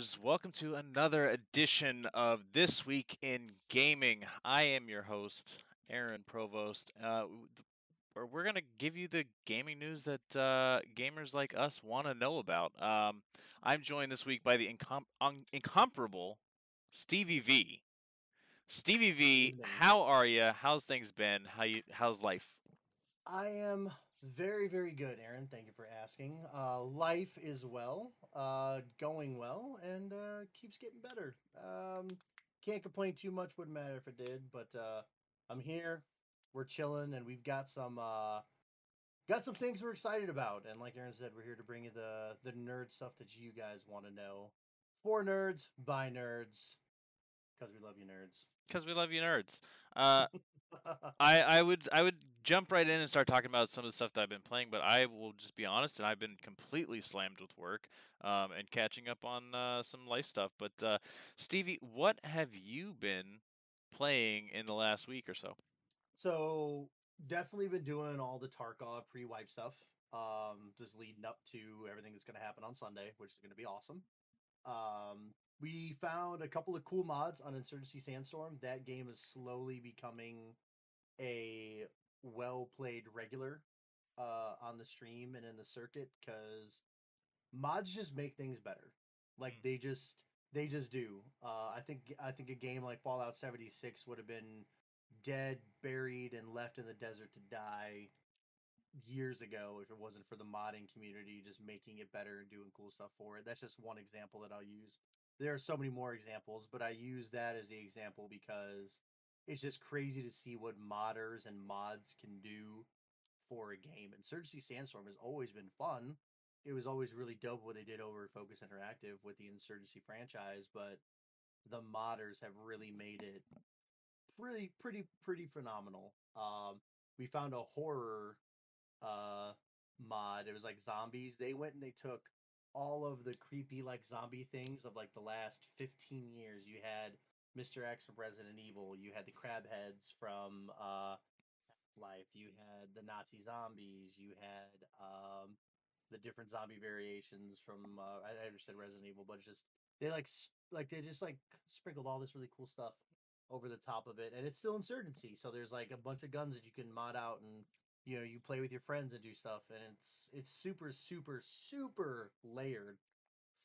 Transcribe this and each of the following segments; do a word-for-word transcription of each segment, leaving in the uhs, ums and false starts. gamers, welcome to another edition of This Week in Gaming. I am your host, Aaron Provost. Uh, we're going to give you the gaming news that uh, gamers like us want to know about. Um, I'm joined this week by the incom un incomparable Stevie V. Stevie V, how are you? How's things been? How you? How's life? I am... Very, very good, Aaron. Thank you for asking. Uh, life is well, uh, going well, and uh, keeps getting better. Um, can't complain too much. Wouldn't matter if it did, but uh, I'm here. We're chilling, and we've got some uh, got some things we're excited about. And like Aaron said, we're here to bring you the the nerd stuff that you guys want to know. For nerds, by nerds, because we love you, nerds. Because we love you, nerds. Uh, I I would I would jump right in and start talking about some of the stuff that I've been playing, but I will just be honest, and I've been completely slammed with work um, and catching up on uh, some life stuff. But uh, Stevie, what have you been playing in the last week or so? So definitely been doing all the Tarkov pre-wipe stuff, um, just leading up to everything that's going to happen on Sunday, which is going to be awesome. Um, we found a couple of cool mods on Insurgency Sandstorm. That game is slowly becoming a well-played regular uh, on the stream and in the circuit because mods just make things better. Like mm. they just they just do. Uh, I think I think a game like Fallout seventy-six would have been dead, buried, and left in the desert to die years ago if it wasn't for the modding community just making it better and doing cool stuff for it. That's just one example that I'll use. There are so many more examples, but I use that as the example because it's just crazy to see what modders and mods can do for a game. Insurgency Sandstorm has always been fun. It was always really dope what they did over at Focus Interactive with the Insurgency franchise, but the modders have really made it pretty, pretty, pretty phenomenal. Um, we found a horror uh, mod. It was like zombies. They went and they took all of the creepy like zombie things of like the last fifteen years. You had Mister X from Resident Evil, you had the crab heads from uh Life, you had the Nazi zombies, you had um the different zombie variations from uh I understand Resident Evil, but it's just they like like they just like sprinkled all this really cool stuff over the top of it, and it's still Insurgency, so there's like a bunch of guns that you can mod out, and you know, you play with your friends and do stuff, and it's it's super, super, super layered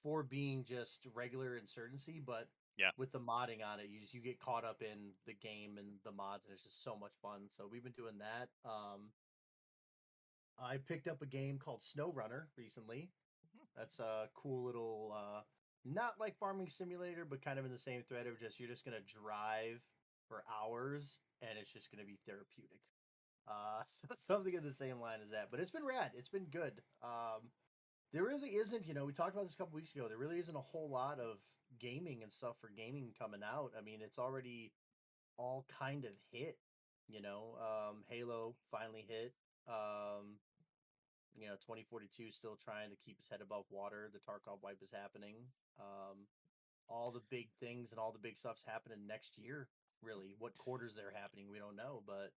for being just regular Insurgency, but yeah, with the modding on it, you just, you get caught up in the game and the mods, and it's just so much fun. So we've been doing that. Um, I picked up a game called Snow Runner recently. That's a cool little, uh, not like Farming Simulator, but kind of in the same thread of just you're just gonna drive for hours, and it's just gonna be therapeutic. Uh, so something in the same line as that, but it's been rad. It's been good. Um, there really isn't, you know, we talked about this a couple weeks ago. There really isn't a whole lot of gaming and stuff for gaming coming out. I mean, it's already all kind of hit, you know, um, Halo finally hit, um, you know, twenty forty-two still trying to keep his head above water. The Tarkov wipe is happening. Um, all the big things and all the big stuff's happening next year. Really, what quarters they're happening, we don't know, but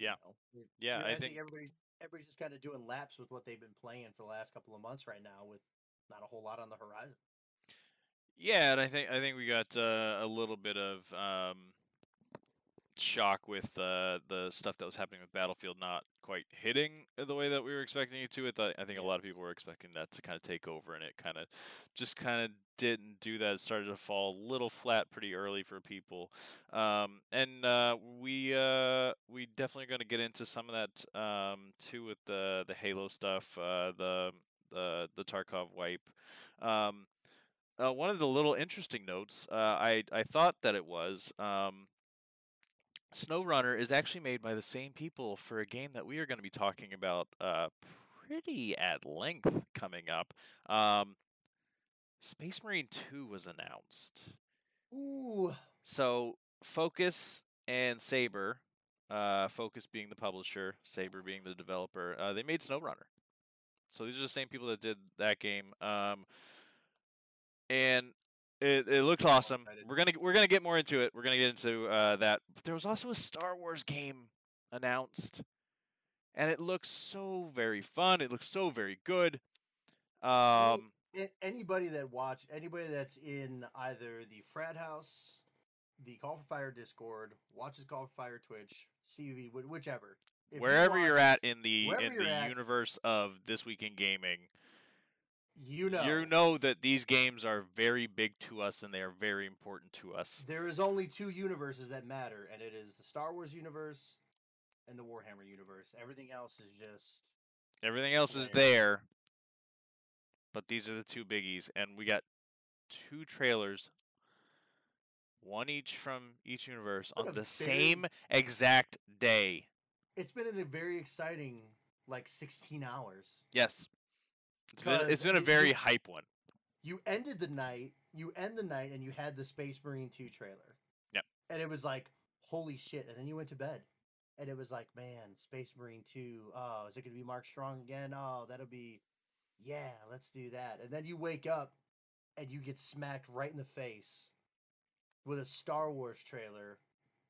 yeah, you know, yeah. You know, I, I think, think everybody's everybody's just kind of doing laps with what they've been playing for the last couple of months right now, with not a whole lot on the horizon. Yeah, and I think I think we got uh, a little bit of um, shock with uh, the stuff that was happening with Battlefield not quite hitting the way that we were expecting it to. It I think a lot of people were expecting that to kind of take over, and it kind of just kind of didn't do that. It started to fall a little flat pretty early for people, um, and uh, we uh, we definitely going to get into some of that um, too with the the Halo stuff, uh, the the the Tarkov wipe. Um, uh, one of the little interesting notes uh, I I thought that it was. Um, Snow Runner is actually made by the same people for a game that we are going to be talking about uh, pretty at length coming up. Um, Space Marine two was announced. Ooh. So Focus and Saber, uh, Focus being the publisher, Saber being the developer, uh, they made Snow Runner. So these are the same people that did that game. Um, and... It it looks awesome. We're gonna we're gonna get more into it. We're gonna get into uh, that. But there was also a Star Wars game announced, and it looks so very fun. It looks so very good. Um, anybody that watched, anybody that's in either the Frat House, the Call for Fire Discord, watches Call for Fire Twitch, C V, whichever. If wherever you watch, you're at in the in the at, universe of This Week in Gaming, you know you know that these games are very big to us and they are very important to us. There is only two universes that matter, and it is the Star Wars universe and the Warhammer universe. Everything else is just everything else is there. But these are the two biggies, and we got two trailers, one each from each universe, what on the same exact day. It's been a very exciting, like, sixteen hours. Yes. It's been, it's been a very it, hype one. You ended the night, you end the night, and you had the Space Marine two trailer. Yep. And it was like, holy shit. And then you went to bed. And it was like, man, Space Marine two, oh, is it going to be Mark Strong again? Oh, that'll be, yeah, let's do that. And then you wake up, and you get smacked right in the face with a Star Wars trailer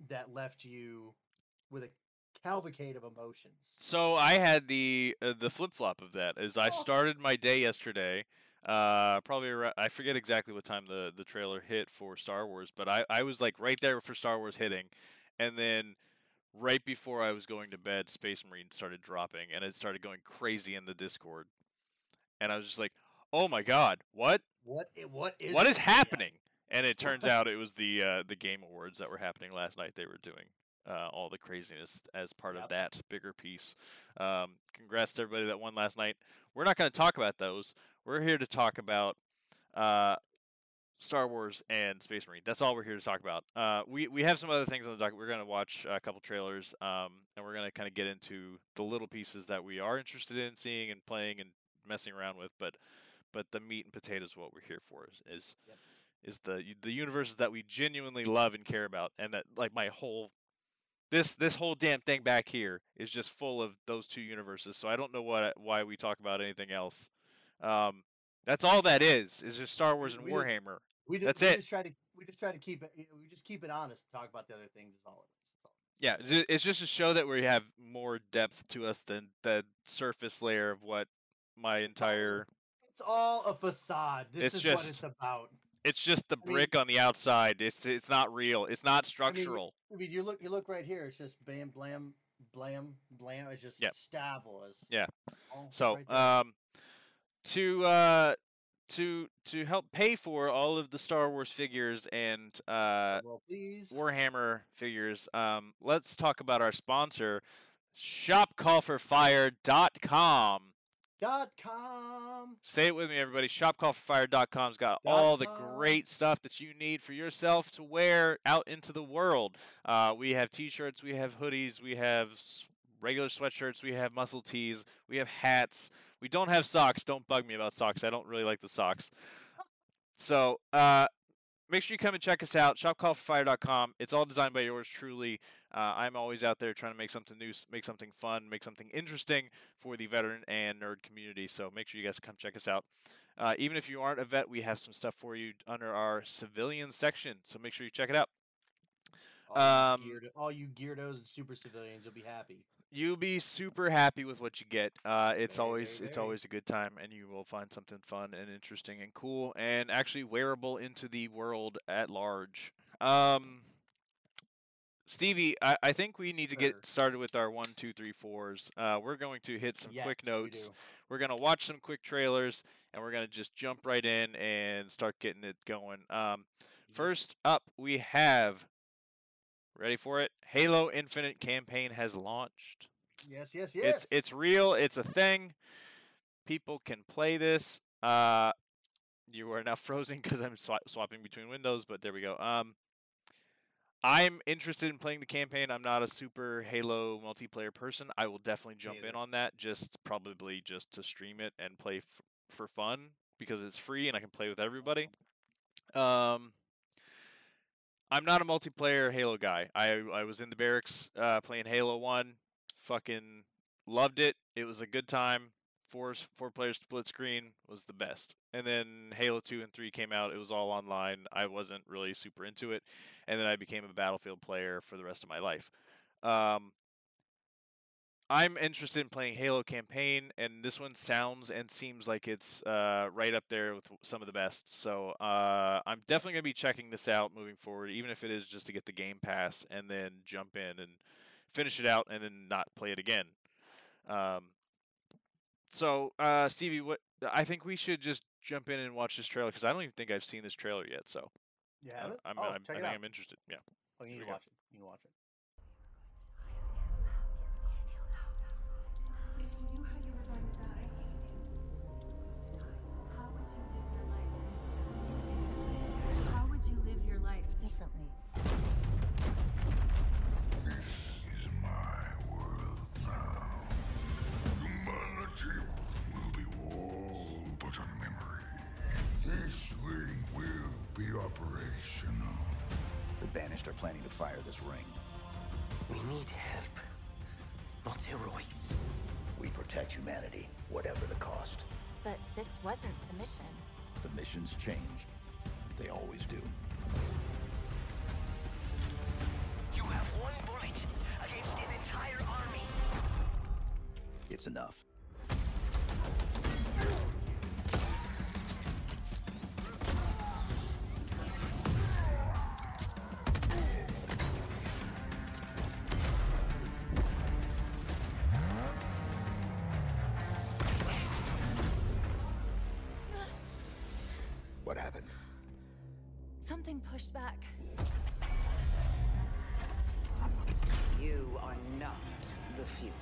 that left you with a cavalcade of emotions. So I had the uh, the flip flop of that. As I started my day yesterday, uh, probably around, I forget exactly what time the the trailer hit for Star Wars, but I I was like right there for Star Wars hitting, and then right before I was going to bed, Space Marine started dropping, and it started going crazy in the Discord, and I was just like, oh my god, what what what is what is happening? And it turns out it was the uh, the Game Awards that were happening last night. They were doing Uh, all the craziness as part yep. of that bigger piece. Um, congrats to everybody that won last night. We're not going to talk about those. We're here to talk about uh, Star Wars and Space Marine. That's all we're here to talk about. Uh, we, we have some other things on the docket. We're going to watch a couple trailers, um, and we're going to kind of get into the little pieces that we are interested in seeing and playing and messing around with, but but the meat and potatoes is what we're here for, is, is, yep. is the, the universes that we genuinely love and care about, and that, like, my whole... This this whole damn thing back here is just full of those two universes, so I don't know what why we talk about anything else. Um, that's all that is is just Star Wars and we Warhammer. Just, we just, that's we it. Just try to we just try to keep it we just keep it honest and talk about the other things. Is all it is. It's all. Yeah, it's just a show that we have more depth to us than the surface layer of what my entire. It's all a facade. This it's is just, what it's about. It's just the brick I mean, on the outside. It's it's not real. It's not structural. I mean, I mean, you look you look right here. It's just bam, blam, blam, blam. It's just yep. Star Wars. Yeah. So right um, to uh, to to help pay for all of the Star Wars figures and uh, well, Warhammer figures, um, let's talk about our sponsor, Shop Call For Fire dot com. .com. Say it with me, everybody. Shop Call For Fire dot com's got all the great stuff that you need for yourself to wear out into the world. Uh, we have T-shirts, we have hoodies, we have regular sweatshirts, we have muscle tees, we have hats. We don't have socks. Don't bug me about socks. I don't really like the socks. So uh, make sure you come and check us out. Shop Call For Fire dot com. It's all designed by yours truly. Uh, I'm always out there trying to make something new, make something fun, make something interesting for the veteran and nerd community. So make sure you guys come check us out. Uh, even if you aren't a vet, we have some stuff for you under our civilian section. So make sure you check it out. All, um, you, geared, all you geardos and super civilians will be happy. You'll be super happy with what you get. Uh, it's hey, always hey, it's hey. always a good time, and you will find something fun and interesting and cool and actually wearable into the world at large. Um, Stevie, I, I think we need to get started with our one, two, three, fours. Uh, we're going to hit some yes, quick notes. We we're going to watch some quick trailers, and we're going to just jump right in and start getting it going. Um, first up, we have, ready for it, Halo Infinite campaign has launched. Yes, yes, yes. It's, it's real. It's a thing. People can play this. Uh, you are now frozen because I'm sw swapping between windows, but there we go. Um. I'm interested in playing the campaign. I'm not a super Halo multiplayer person. I will definitely jump Neither. in on that, just probably just to stream it and play f for fun because it's free and I can play with everybody. Um, I'm not a multiplayer Halo guy. I, I was in the barracks uh, playing Halo one. Fucking loved it. It was a good time. Four, four players split screen was the best. And then Halo two and three came out. It was all online. I wasn't really super into it. And then I became a Battlefield player for the rest of my life. Um, I'm interested in playing Halo campaign, and this one sounds and seems like it's uh, right up there with some of the best. So uh, I'm definitely going to be checking this out moving forward, even if it is just to get the Game Pass and then jump in and finish it out and then not play it again. Um, so, uh, Stevie, what I think we should just jump in and watch this trailer, because I don't even think I've seen this trailer yet. So yeah, I'm, oh, I'm, check I'm, it I think out. I'm interested. Yeah, oh, you need to watch it. You need to watch it. If you knew how you were going to die, how would you live your life? How would you live your life differently? This is my world now. Humanity will be all but a memory. This ring will be operational. The Banished are planning to fire this ring. We need help, not heroics. We protect humanity, whatever the cost. But this wasn't the mission. The mission's changed. They always do. You have one bullet against an entire army. It's enough. What happened? Something pushed back. You are not the future.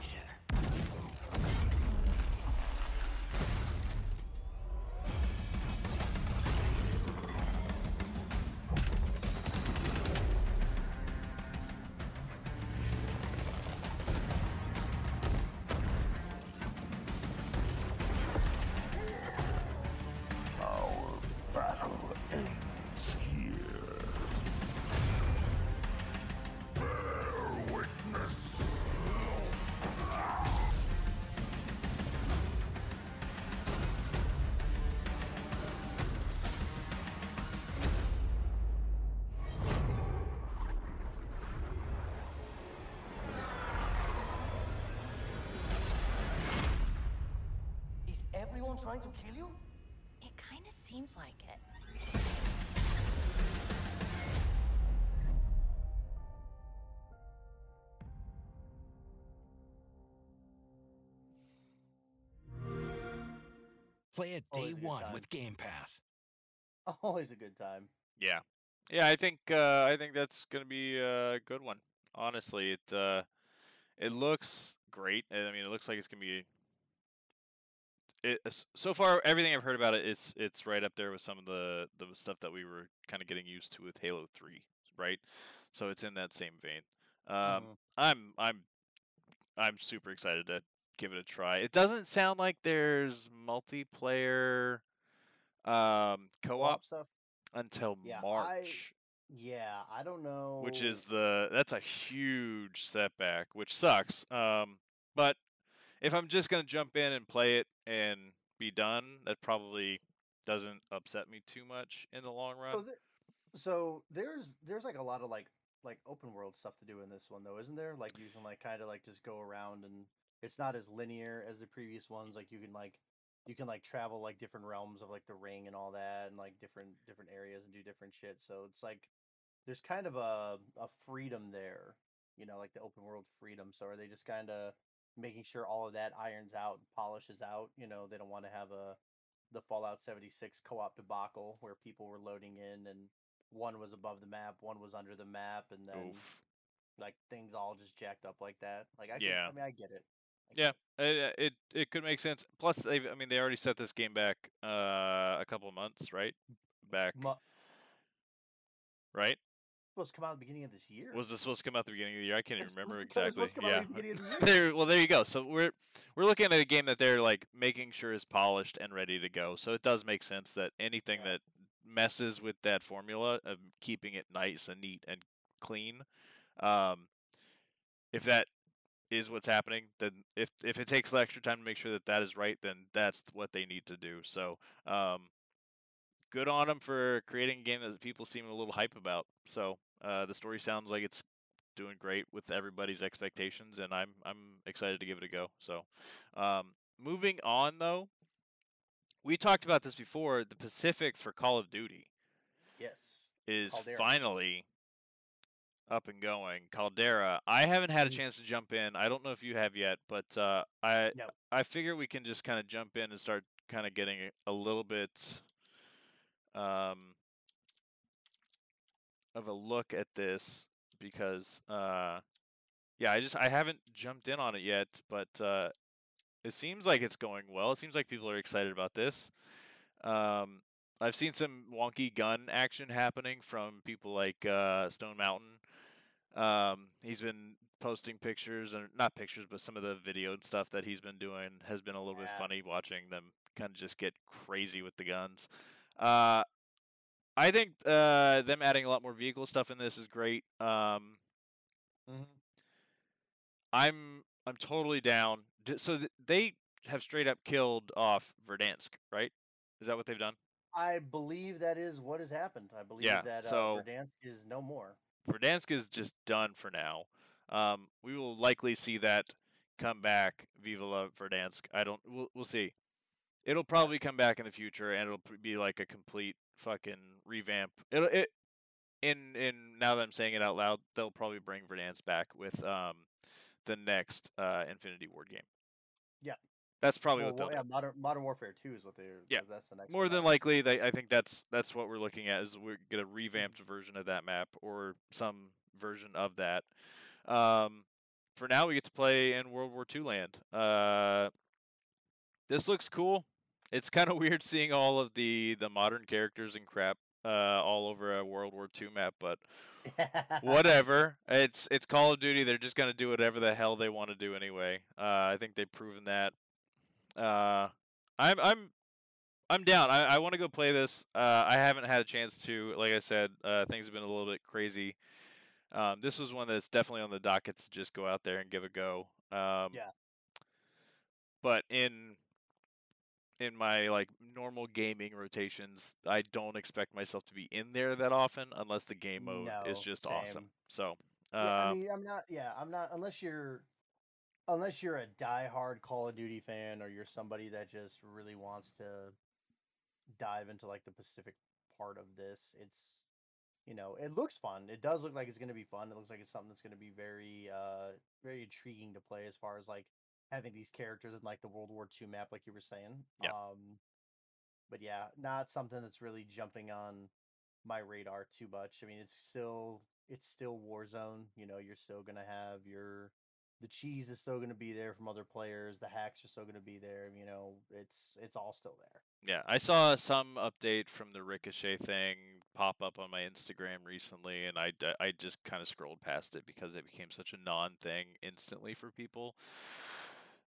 Trying to kill you? It kind of seems like it. Play it day one with Game Pass. Always a good time. Yeah, yeah. I think uh, I think that's gonna be a good one. Honestly, it uh, it looks great. I mean, it looks like it's gonna be. It, so far, everything I've heard about it, it's it's right up there with some of the, the stuff that we were kind of getting used to with Halo three, right? So it's in that same vein. Um, mm. I'm I'm I'm super excited to give it a try. It doesn't sound like there's multiplayer um, co-op stuff until yeah, March. I, yeah, I don't know. Which is the that's a huge setback, which sucks. Um, but if I'm just going to jump in and play it and be done, that probably doesn't upset me too much in the long run. So, th so there's there's like a lot of like like open world stuff to do in this one, though, isn't there? Like you can like kind of like just go around, and it's not as linear as the previous ones. Like you can like you can like travel like different realms of like the ring and all that, and like different different areas and do different shit. So it's like there's kind of a a freedom there, you know, like the open world freedom. So are they just kind of making sure all of that irons out, polishes out? You know, they don't want to have a the Fallout seventy-six co-op debacle where people were loading in and one was above the map, one was under the map, and then Oof. like things all just jacked up like that. Like I, yeah. can, I mean, I get it. I get yeah, it. it it it could make sense. Plus, they've, I mean, they already set this game back uh, a couple of months, right? Back, Mo right? Supposed to come out at the beginning of this year. Was this supposed to come out at the beginning of the year? I can't even remember exactly. Yeah. The the there, well, there you go. So we're we're looking at a game that they're like making sure is polished and ready to go. So it does make sense that anything yeah. that messes with that formula of keeping it nice and neat and clean, um, if that is what's happening, then if if it takes extra time to make sure that that is right, then that's what they need to do. So. Um, Good on them for creating a game that people seem a little hype about. So uh, the story sounds like it's doing great with everybody's expectations, and I'm I'm excited to give it a go. So, um, moving on though, we talked about this before. The Pacific for Call of Duty, yes, is Caldera. Finally up and going. Caldera. I haven't had a chance to jump in. I don't know if you have yet, but uh, I no. I figure we can just kind of jump in and start kind of getting a little bit. Um, of a look at this because uh yeah I just I haven't jumped in on it yet, but uh it seems like it's going well. It seems like people are excited about this. um I've seen some wonky gun action happening from people like uh Stone Mountain. Um he's been posting pictures, and not pictures but some of the video and stuff that he's been doing has been a little yeah. bit funny, watching them kind of just get crazy with the guns. uh I think uh, them adding a lot more vehicle stuff in this is great. Um, mm-hmm. I'm I'm totally down. D- so th- they have straight up killed off Verdansk, right? Is that what they've done? I believe that is what has happened. I believe yeah, that uh, so Verdansk is no more. Verdansk is just done for now. Um, we will likely see that come back. Viva la Verdansk. I don't. We'll we'll see. It'll probably come back in the future, and it'll be like a complete fucking revamp. It'll it in in now that I'm saying it out loud, they'll probably bring Verdansk back with um the next uh, Infinity Ward game. Yeah, that's probably well, what they'll well, yeah, do. Modern Modern Warfare Two is what they're. Yeah, that's the next. More one. Than likely, they, I think that's that's what we're looking at, is we get a revamped version of that map or some version of that. Um, for now, we get to play in World War Two land. Uh, this looks cool. It's kind of weird seeing all of the, the modern characters and crap uh, all over a World War Two map, but whatever. It's it's Call of Duty. They're just going to do whatever the hell they want to do anyway. Uh, I think they've proven that. Uh, I'm I'm I'm down. I, I want to go play this. Uh, I haven't had a chance to. Like I said, uh, things have been a little bit crazy. Um, this was one that's definitely on the docket to just go out there and give a go. Um, yeah. But in... in my like normal gaming rotations, I don't expect myself to be in there that often unless the game mode no, is just same. awesome. So, um, yeah, I mean, I'm not. Yeah, I'm not. Unless you're, unless you're a diehard Call of Duty fan, or you're somebody that just really wants to dive into like the Pacific part of this. It's, you know, it looks fun. It does look like it's going to be fun. It looks like it's something that's going to be very, uh, very intriguing to play as far as like. Having these characters in like the World War Two map, like you were saying. Yeah. Um, but yeah, not something that's really jumping on my radar too much. I mean, it's still it's still Warzone. You know, you're still gonna have your the cheese is still gonna be there from other players. The hacks are still gonna be there. You know, it's it's all still there. Yeah, I saw some update from the Ricochet thing pop up on my Instagram recently, and I, I just kind of scrolled past it because it became such a non-thing instantly for people.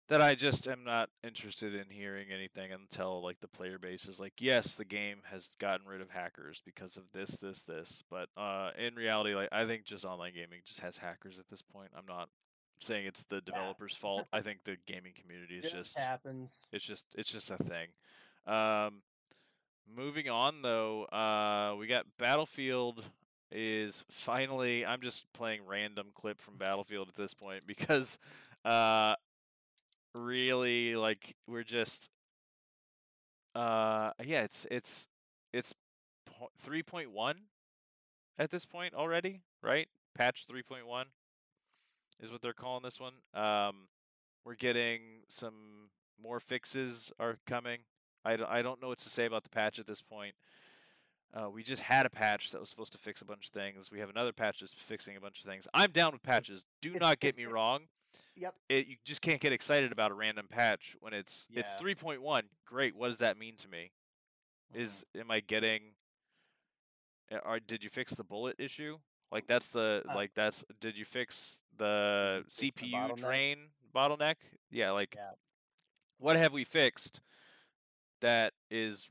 That I just am not interested in hearing anything until like the player base is like, yes, the game has gotten rid of hackers because of this, this, this. But uh, in reality, like I think just online gaming just has hackers at this point. I'm not saying it's the developers' yeah. fault. I think the gaming community is it just happens. It's just it's just a thing. Um, moving on though, uh, we got Battlefield. Is finally I'm just playing random clip from Battlefield at this point because. Uh, Really, like we're just, uh, yeah, it's it's it's three point one at this point already, right? Patch three point one is what they're calling this one. Um, we're getting some more fixes are coming. I don't, I don't know what to say about the patch at this point. Uh, we just had a patch that was supposed to fix a bunch of things. We have another patch that's fixing a bunch of things. I'm down with patches. Do not get me wrong. Yep. It, you just can't get excited about a random patch when it's yeah. it's three point one. Great. What does that mean to me? Mm-hmm. Is am I getting? Or did you fix the bullet issue? Like that's the uh, like that's did you fix the you C P U the bottleneck? drain bottleneck? Yeah. Like, yeah. What have we fixed that is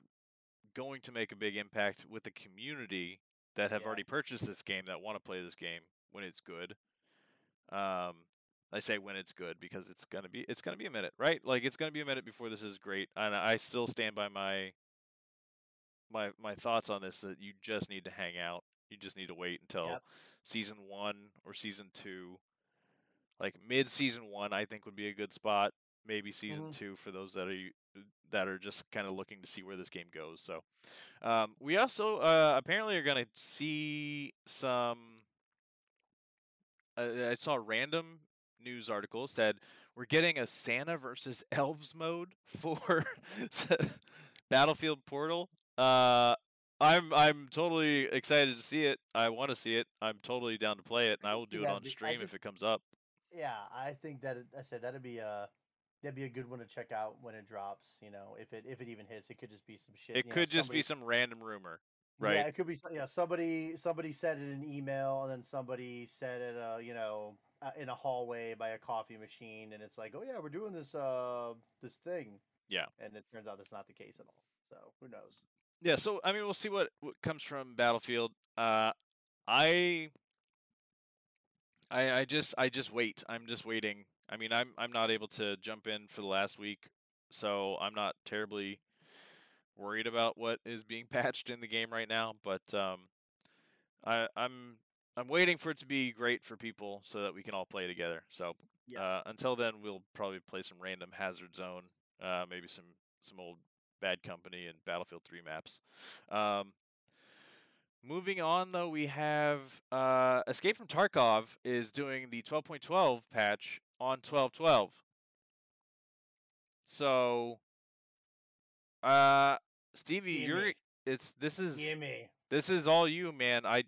going to make a big impact with the community that have yeah. already purchased this game, that want to play this game when it's good? Um. I say when it's good because it's gonna be it's gonna be a minute, right? Like it's gonna be a minute before this is great, and I still stand by my my my thoughts on this. That you just need to hang out. You just need to wait until yep. season one or season two. Like mid season one, I think would be a good spot. Maybe season mm-hmm. two for those that are that are just kind of looking to see where this game goes. So um, we also uh, apparently are going to see some. Uh, I saw a random news article said we're getting a Santa versus Elves mode for Battlefield Portal. Uh, I'm I'm totally excited to see it. I want to see it. I'm totally down to play it, and I will do yeah, it on stream think, if it comes up. Yeah, I think that it, I said that'd be a that'd be a good one to check out when it drops. You know, if it if it even hits, it could just be some shit. It you could know, just somebody, be some random rumor, right? Yeah, it could be. Yeah, somebody somebody said it in an email, and then somebody said it, uh, you know, in a hallway by a coffee machine, and it's like, oh yeah, we're doing this uh this thing. Yeah, and it turns out that's not the case at all. So who knows? Yeah, so, I mean, we'll see what, what comes from Battlefield. Uh, I, I, I just, I just wait. I'm just waiting. I mean, I'm, I'm not able to jump in for the last week, so I'm not terribly worried about what is being patched in the game right now. But um, I, I'm, I'm waiting for it to be great for people so that we can all play together. So yeah. uh, until then, we'll probably play some random Hazard Zone, uh, maybe some, some old Bad Company and Battlefield three maps. Um, moving on, though, we have uh, Escape from Tarkov is doing the twelve point twelve patch on twelve twelve. So, uh, Stevie, Give you're me. it's this is Give me. this is all you, man. I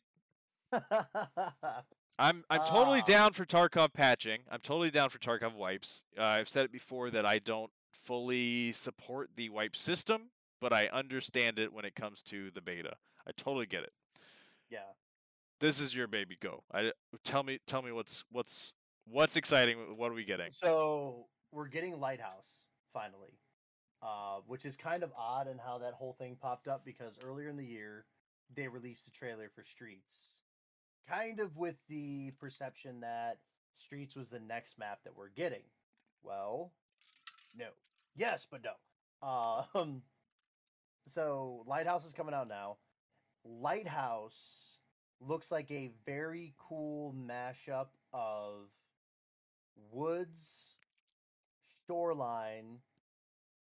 I'm I'm totally uh. down for Tarkov patching. I'm totally down for Tarkov wipes. Uh, I've said it before that I don't fully support the wipe system, but I understand it when it comes to the beta. I totally get it. Yeah, this is your baby. Go. I tell me, tell me what's what's what's exciting. What are we getting? So we're getting Lighthouse finally, uh, which is kind of odd in how that whole thing popped up because earlier in the year they released a trailer for Streets, kind of with the perception that Streets was the next map that we're getting. Well, no. Yes, but no. Uh, um, so Lighthouse is coming out now. Lighthouse looks like a very cool mashup of woods, shoreline,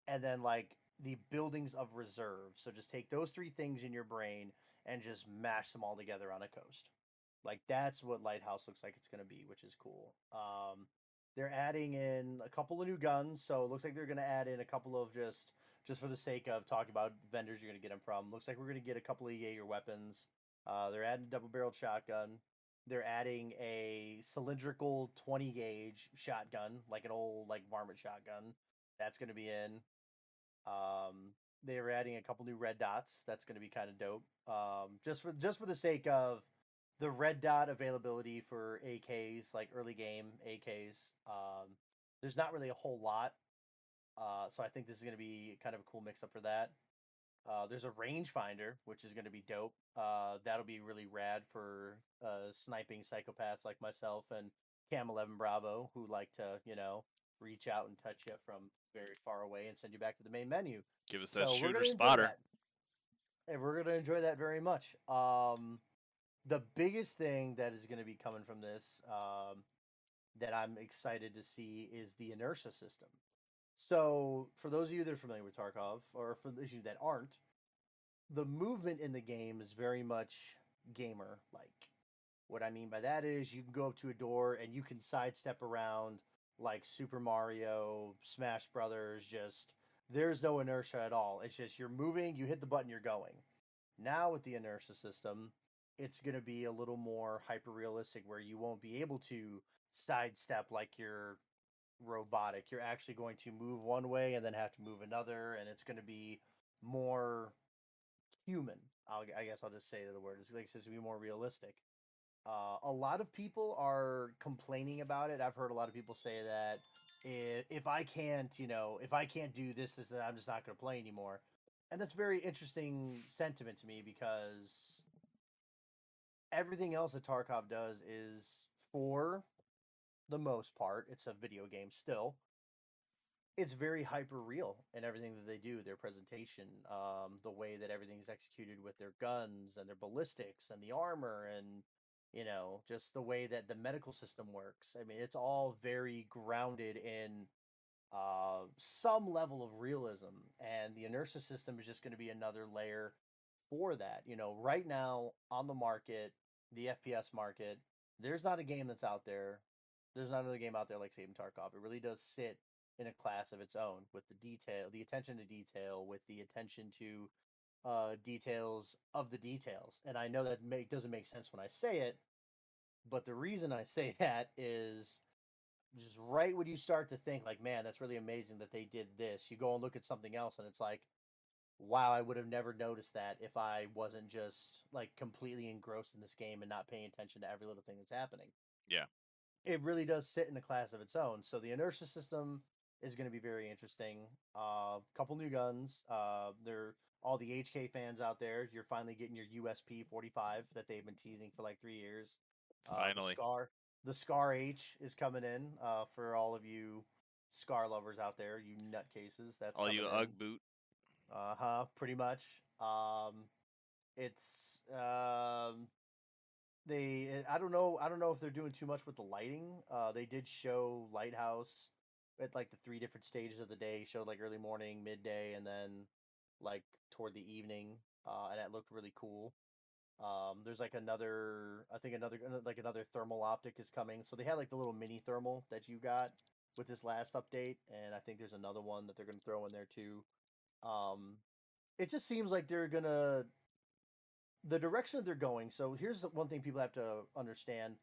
and then like the buildings of reserve. So just take those three things in your brain and just mash them all together on a coast. Like that's what Lighthouse looks like it's going to be, which is cool. Um, They're adding in a couple of new guns, so it looks like they're going to add in a couple of just, just for the sake of talking about vendors you're going to get them from. Looks like we're going to get a couple of Jaeger weapons. Uh, they're adding a double-barreled shotgun. They're adding a cylindrical twenty gauge shotgun, like an old like varmint shotgun. That's going to be in. Um, they're adding a couple new red dots. That's going to be kind of dope. Um, just for just for the sake of the red dot availability for A Ks, like early game A Ks, um, there's not really a whole lot. Uh, so I think this is going to be kind of a cool mix-up for that. Uh, there's a rangefinder, which is going to be dope. Uh, that'll be really rad for uh, sniping psychopaths like myself and Cam eleven Bravo, who like to, you know, reach out and touch you from very far away and send you back to the main menu. Give us that so shooter spotter. And we're going to enjoy that very much. Um... The biggest thing that is going to be coming from this um, that I'm excited to see is the inertia system. So for those of you that are familiar with Tarkov, or for those of you that aren't, the movement in the game is very much gamer-like. What I mean by that is you can go up to a door and you can sidestep around like Super Mario, Smash Brothers, just there's no inertia at all. It's just you're moving, you hit the button, you're going. Now with the inertia system, it's going to be a little more hyper-realistic where you won't be able to sidestep like you're robotic. You're actually going to move one way and then have to move another, and it's going to be more human. I'll, I guess I'll just say the word. It's, like, it's going to be more realistic. Uh, a lot of people are complaining about it. I've heard a lot of people say that if, if I can't, you know, if I can't do this, this, that, I'm just not going to play anymore. And that's a very interesting sentiment to me because everything else that Tarkov does is, for the most part, it's a video game still. it's very hyper real in everything that they do, their presentation, um, the way that everything's executed with their guns and their ballistics and the armor and, you know, just the way that the medical system works. I mean, it's all very grounded in uh, some level of realism, and the inertia system is just going to be another layer for that. You know, right now on the market, the F P S market, there's not a game that's out there. There's not another game out there like Escape from Tarkov. It really does sit in a class of its own with the detail, the attention to detail, with the attention to uh, details of the details. And I know that make, doesn't make sense when I say it, but the reason I say that is just right when you start to think like, man, that's really amazing that they did this, you go and look at something else and it's like, wow, I would have never noticed that if I wasn't just like completely engrossed in this game and not paying attention to every little thing that's happening. Yeah. It really does sit in a class of its own. So the inertia system is going to be very interesting. A uh, couple new guns. Uh, they're all the H K fans out there. You're finally getting your U S P forty-five that they've been teasing for like three years. Uh, finally. The Scar, the Scar H is coming in uh, for all of you Scar lovers out there, you nutcases. That's all you in. Ugg boot. Uh huh. Pretty much. Um, it's um, they. I don't know. I don't know if they're doing too much with the lighting. Uh, they did show Lighthouse at like the three different stages of the day. Showed like early morning, midday, and then like toward the evening. Uh, and that looked really cool. Um, there's like another. I think another like another thermal optic is coming. So they had like the little mini thermal that you got with this last update, and I think there's another one that they're gonna throw in there too. Um, it just seems like they're gonna, the direction that they're going. So here's the one thing people have to understand.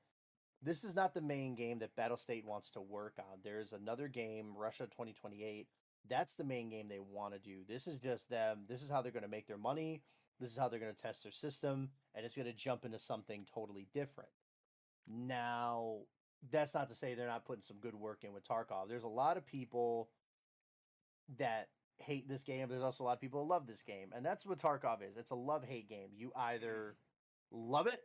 This is not the main game that Battlestate wants to work on. There's another game, Russia twenty twenty-eight. That's the main game they want to do. This is just them. This is how they're going to make their money. This is how they're going to test their system, and it's going to jump into something totally different. Now, that's not to say they're not putting some good work in with Tarkov. There's a lot of people that hate this game. There's also a lot of people who love this game, and that's what Tarkov is. It's a love-hate game. You either love it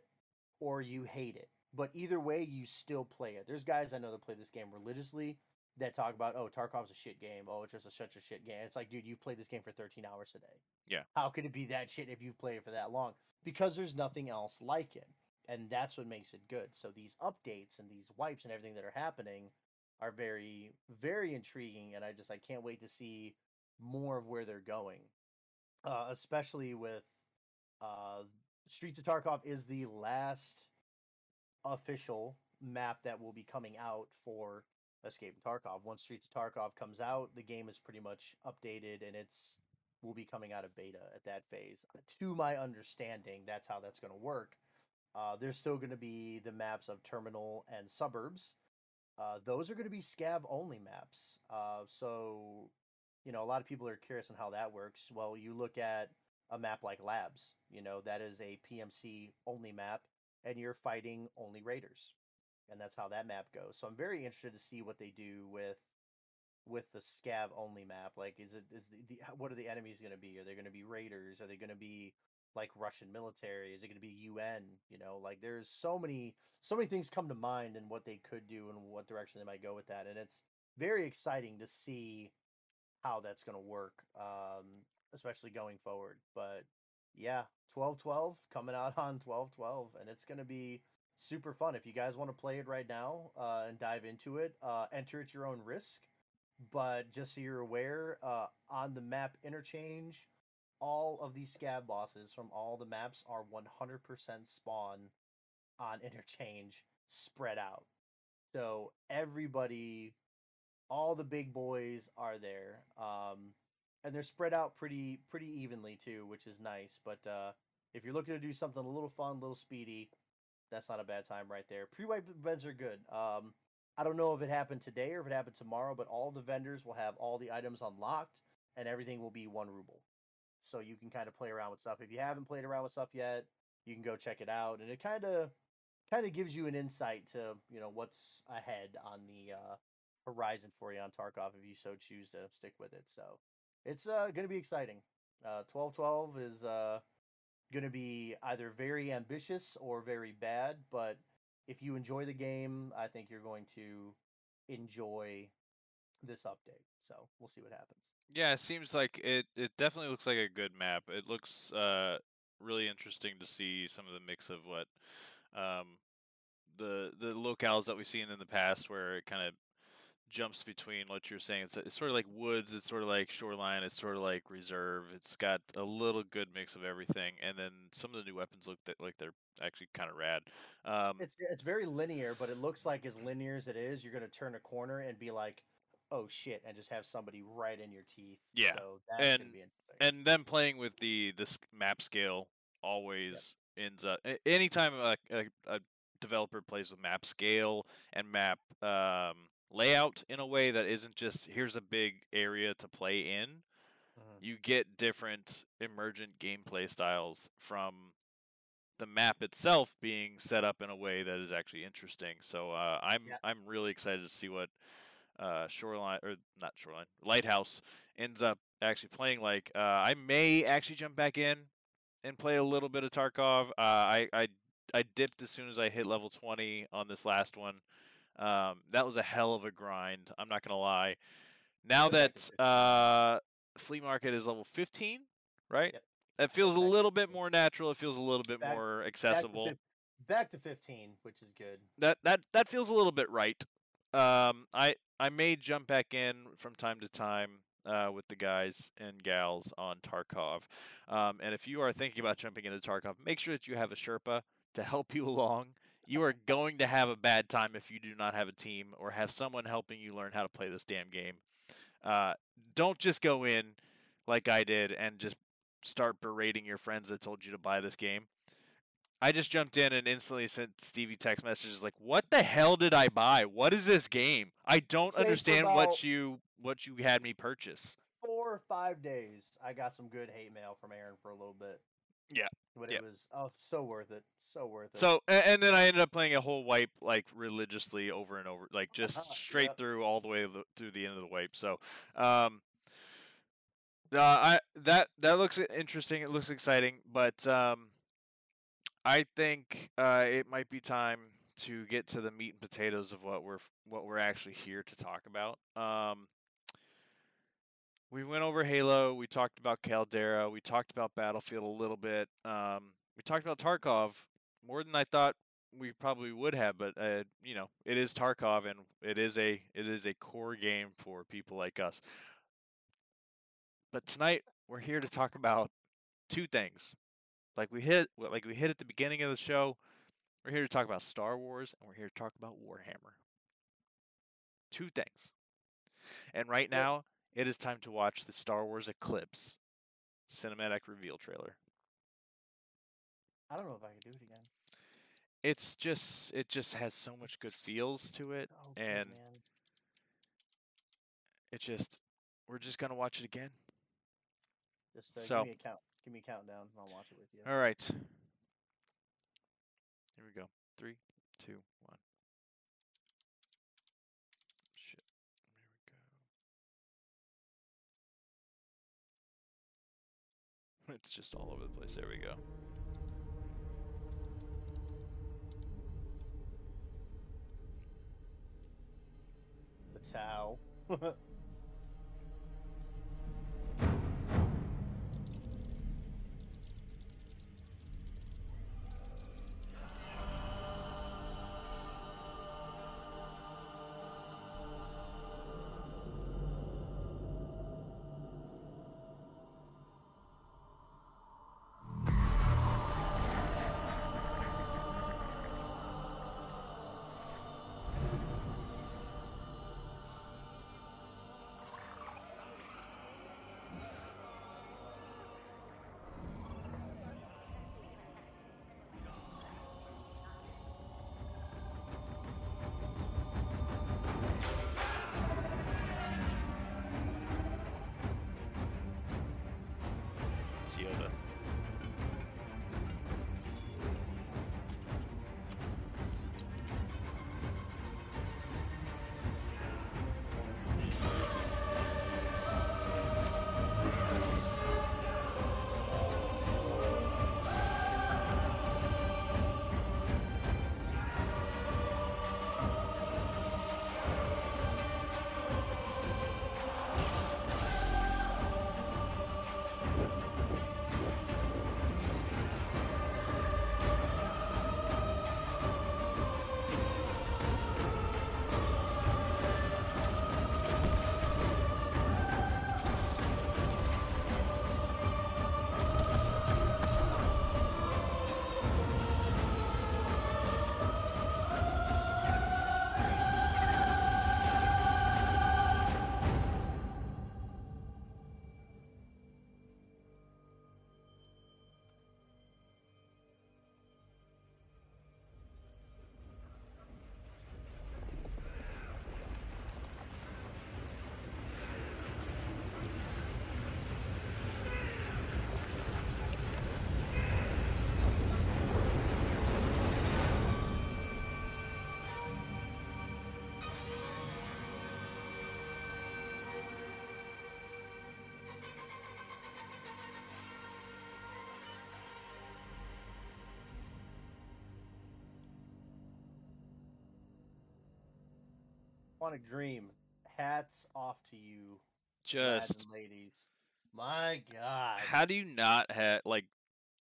or you hate it, but either way you still play it. There's guys I know that play this game religiously that talk about, oh, Tarkov's a shit game, oh, it's just a such a shit game. It's like, dude, you've played this game for thirteen hours today. Yeah, how could it be that shit if you've played it for that long? Because there's nothing else like it, and that's what makes it good. So these updates and these wipes and everything that are happening are very, very intriguing, and I just I can't wait to see more of where they're going, uh, especially with uh, Streets of Tarkov is the last official map that will be coming out for Escape from Tarkov. Once Streets of Tarkov comes out, the game is pretty much updated, and it's will be coming out of beta at that phase. To my understanding, that's how that's going to work. Uh, there's still going to be the maps of Terminal and Suburbs. Uh, those are going to be scav-only maps. Uh, so... You know, a lot of people are curious on how that works. Well, you look at a map like Labs, you know, that is a P M C only map, and you're fighting only raiders. And that's how that map goes. So I'm very interested to see what they do with with the scav only map. Like, is it is the, the what are the enemies going to be? Are they going to be raiders? Are they going to be like Russian military? Is it going to be U N? You know, like there's so many so many things come to mind and what they could do and what direction they might go with that. And it's very exciting to see how that's going to work, um, especially going forward. But yeah, twelve twelve coming out on twelve twelve, and it's going to be super fun. If you guys want to play it right now uh, and dive into it, uh, enter at your own risk. But just so you're aware, uh, on the map Interchange, all of these scab bosses from all the maps are one hundred percent spawn on Interchange spread out. So everybody... all the big boys are there, um, and they're spread out pretty pretty evenly too, which is nice. But uh, if you're looking to do something a little fun, a little speedy, that's not a bad time right there. Pre-wipe events are good. Um, I don't know if it happened today or if it happened tomorrow, but all the vendors will have all the items unlocked, and everything will be one ruble. So you can kind of play around with stuff. If you haven't played around with stuff yet, you can go check it out, and it kind of kind of gives you an insight to, you know, what's ahead on the Uh, horizon for you on Tarkov if you so choose to stick with it. So it's uh, going to be exciting. Uh, twelve twelve is uh, going to be either very ambitious or very bad, but if you enjoy the game, I think you're going to enjoy this update. So we'll see what happens. Yeah, it seems like it, it definitely looks like a good map. It looks uh, really interesting to see some of the mix of what um, the the locales that we've seen in the past, where it kind of jumps between what you're saying. It's, it's sort of like woods, it's sort of like shoreline, it's sort of like reserve. It's got a little good mix of everything. And then some of the new weapons look that, like they're actually kind of rad. Um, it's, it's very linear, but it looks like as linear as it is, you're going to turn a corner and be like, oh shit, and just have somebody right in your teeth. Yeah, so that's and, gonna be interesting. And them playing with the this map scale always yep. ends up... Anytime a, a, a developer plays with map scale and map um, layout in a way that isn't just, here's a big area to play in, uh-huh. you get different emergent gameplay styles from the map itself being set up in a way that is actually interesting. So uh, I'm yep. I'm really excited to see what... Uh, shoreline or not shoreline Lighthouse ends up actually playing like. uh, I may actually jump back in and play a little bit of Tarkov. uh, I, I I dipped as soon as I hit level twenty on this last one. Um, that was a hell of a grind, I'm not gonna lie. Now that uh, Flea Market is level fifteen, right? Yep. That feels a little bit more natural. It feels a little bit back, more accessible. Back to fifteen, which is good. That that that feels a little bit right. Um, I I may jump back in from time to time uh, with the guys and gals on Tarkov. Um, and if you are thinking about jumping into Tarkov, make sure that you have a Sherpa to help you along. You are going to have a bad time if you do not have a team or have someone helping you learn how to play this damn game. Uh, don't just go in like I did and just start berating your friends that told you to buy this game. I just jumped in and instantly sent Stevie text messages like, "What the hell did I buy? What is this game? I don't understand what you what you had me purchase." Four or five days, I got some good hate mail from Aaron for a little bit. Yeah, but it yeah. was oh, so worth it, so worth it. So, and then I ended up playing a whole wipe like religiously over and over, like just straight yeah. through all the way through the end of the wipe. So, um, uh, I that that looks interesting. It looks exciting, but um. I think uh, it might be time to get to the meat and potatoes of what we're what we're actually here to talk about. Um, we went over Halo. We talked about Caldera. We talked about Battlefield a little bit. Um, we talked about Tarkov more than I thought we probably would have. But uh, you know, it is Tarkov, and it is a it is a core game for people like us. But tonight we're here to talk about two things. Like we hit, like we hit at the beginning of the show, we're here to talk about Star Wars, and we're here to talk about Warhammer. Two things. And right now, it is time to watch the Star Wars Eclipse cinematic reveal trailer. I don't know if I can do it again. It's just, it just has so much good feels to it, oh, and man. it just, we're just gonna watch it again. Just uh, so, give me a count. Give me a countdown, and I'll watch it with you. All right. Here we go. Three, two, one. Shit. Here we go. It's just all over the place. There we go. That's how. Quantic Dream, hats off to you, just ladies. My God, how do you not have like?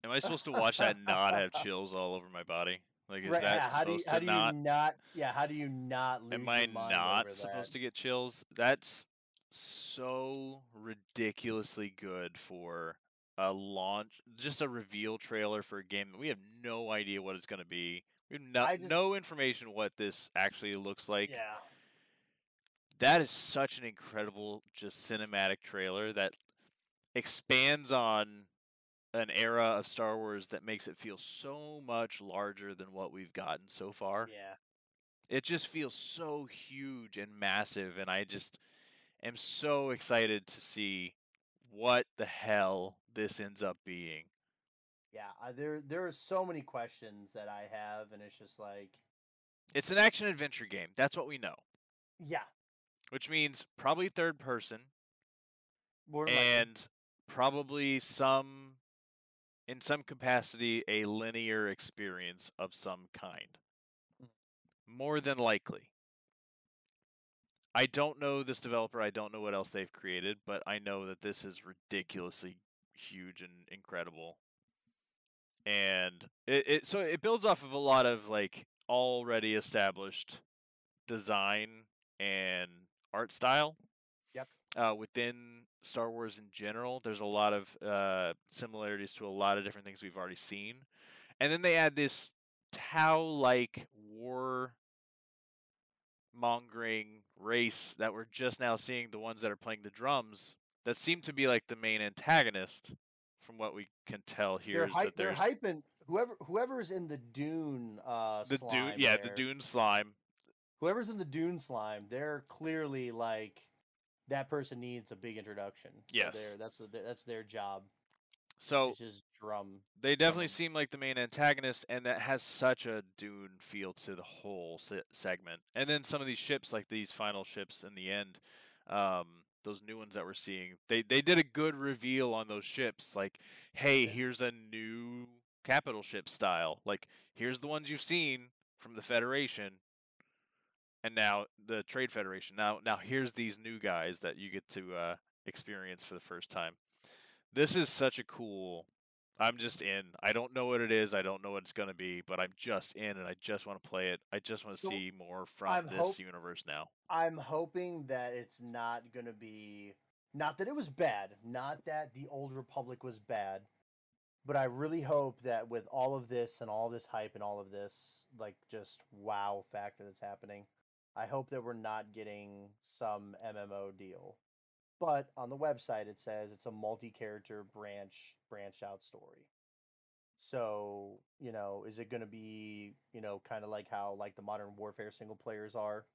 Am I supposed to watch that and not have chills all over my body? Like, is right, that yeah, supposed you, to not? not? Yeah, how do you not? Lose am I not supposed that? to get chills? That's so ridiculously good for a launch, just a reveal trailer for a game that we have no idea what it's going to be. We have no, just, no information what this actually looks like. Yeah, that is such an incredible, just cinematic trailer that expands on an era of Star Wars that makes it feel so much larger than what we've gotten so far. Yeah, it just feels so huge and massive, and I just am so excited to see what the hell this ends up being. Yeah, uh, there there are so many questions that I have, and it's just like... It's an action-adventure game. That's what we know. Yeah. Which means probably third person, More and likely. probably some... in some capacity, a linear experience of some kind. More than likely. I don't know this developer. I don't know what else they've created, but I know that this is ridiculously huge and incredible. And it, it so it builds off of a lot of like already established design and art style. Yep. Uh, within Star Wars in general, there's a lot of uh, similarities to a lot of different things we've already seen. And then they add this Tau-like war mongering race that we're just now seeing, the ones that are playing the drums that seem to be like the main antagonist from what we can tell here. They're, is hy that they're hyping whoever whoever's in the Dune uh the slime Dune yeah there. the Dune slime whoever's in the Dune slime, they're clearly like that person needs a big introduction. Yes, so that's what that's their job. So it's just drum. They definitely drum. seem like the main antagonist, and that has such a Dune feel to the whole se segment. And then some of these ships, like these final ships in the end, um, those new ones that we're seeing, they they did a good reveal on those ships. Like, hey, yeah. here's a new capital ship style. Like, here's the ones you've seen from the Federation, and now the Trade Federation. Now, now here's these new guys that you get to uh, experience for the first time. This is such a cool, I'm just in. I don't know what it is. I don't know what it's going to be, but I'm just in, and I just want to play it. I just want to see more from I'm this universe now. I'm hoping that it's not going to be, not that it was bad, not that the Old Republic was bad, but I really hope that with all of this and all this hype and all of this, like, just wow factor that's happening, I hope that we're not getting some M M O deal. But on the website, it says it's a multi-character branch, branch out story. So, you know, is it going to be, you know, kind of like how like the Modern Warfare single players are?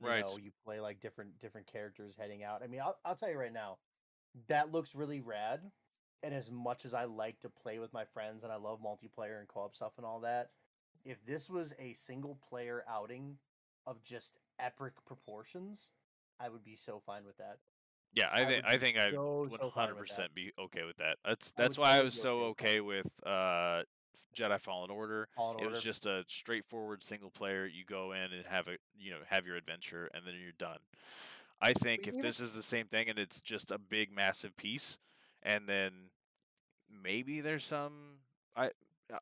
Right. You know, you play like different, different characters heading out. I mean, I'll, I'll tell you right now, that looks really rad. And as much as I like to play with my friends and I love multiplayer and co-op stuff and all that, if this was a single player outing of just epic proportions, I would be so fine with that. Yeah, I, I think I think I would one hundred percent be okay with that. That's that's I why I was so okay with uh, Jedi Fallen Order. Fallen it Order. was just a straightforward single player. You go in and have a you know have your adventure, and then you're done. I think but if this is the same thing and it's just a big massive piece, and then maybe there's some I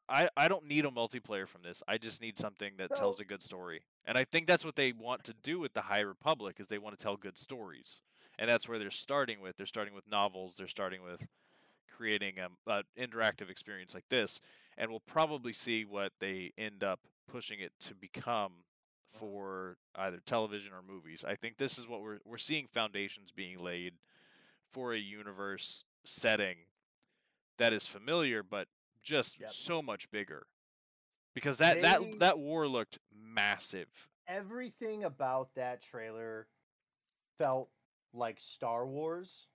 I I don't need a multiplayer from this. I just need something that no. tells a good story, and I think that's what they want to do with the High Republic is they want to tell good stories. And that's where they're starting with. They're starting with novels. They're starting with creating an uh, interactive experience like this. And we'll probably see what they end up pushing it to become for either television or movies. I think this is what we're, we're seeing foundations being laid for a universe setting that is familiar, but just yep. so much bigger. Because that, they, that, that war looked massive. Everything about that trailer felt like Star Wars,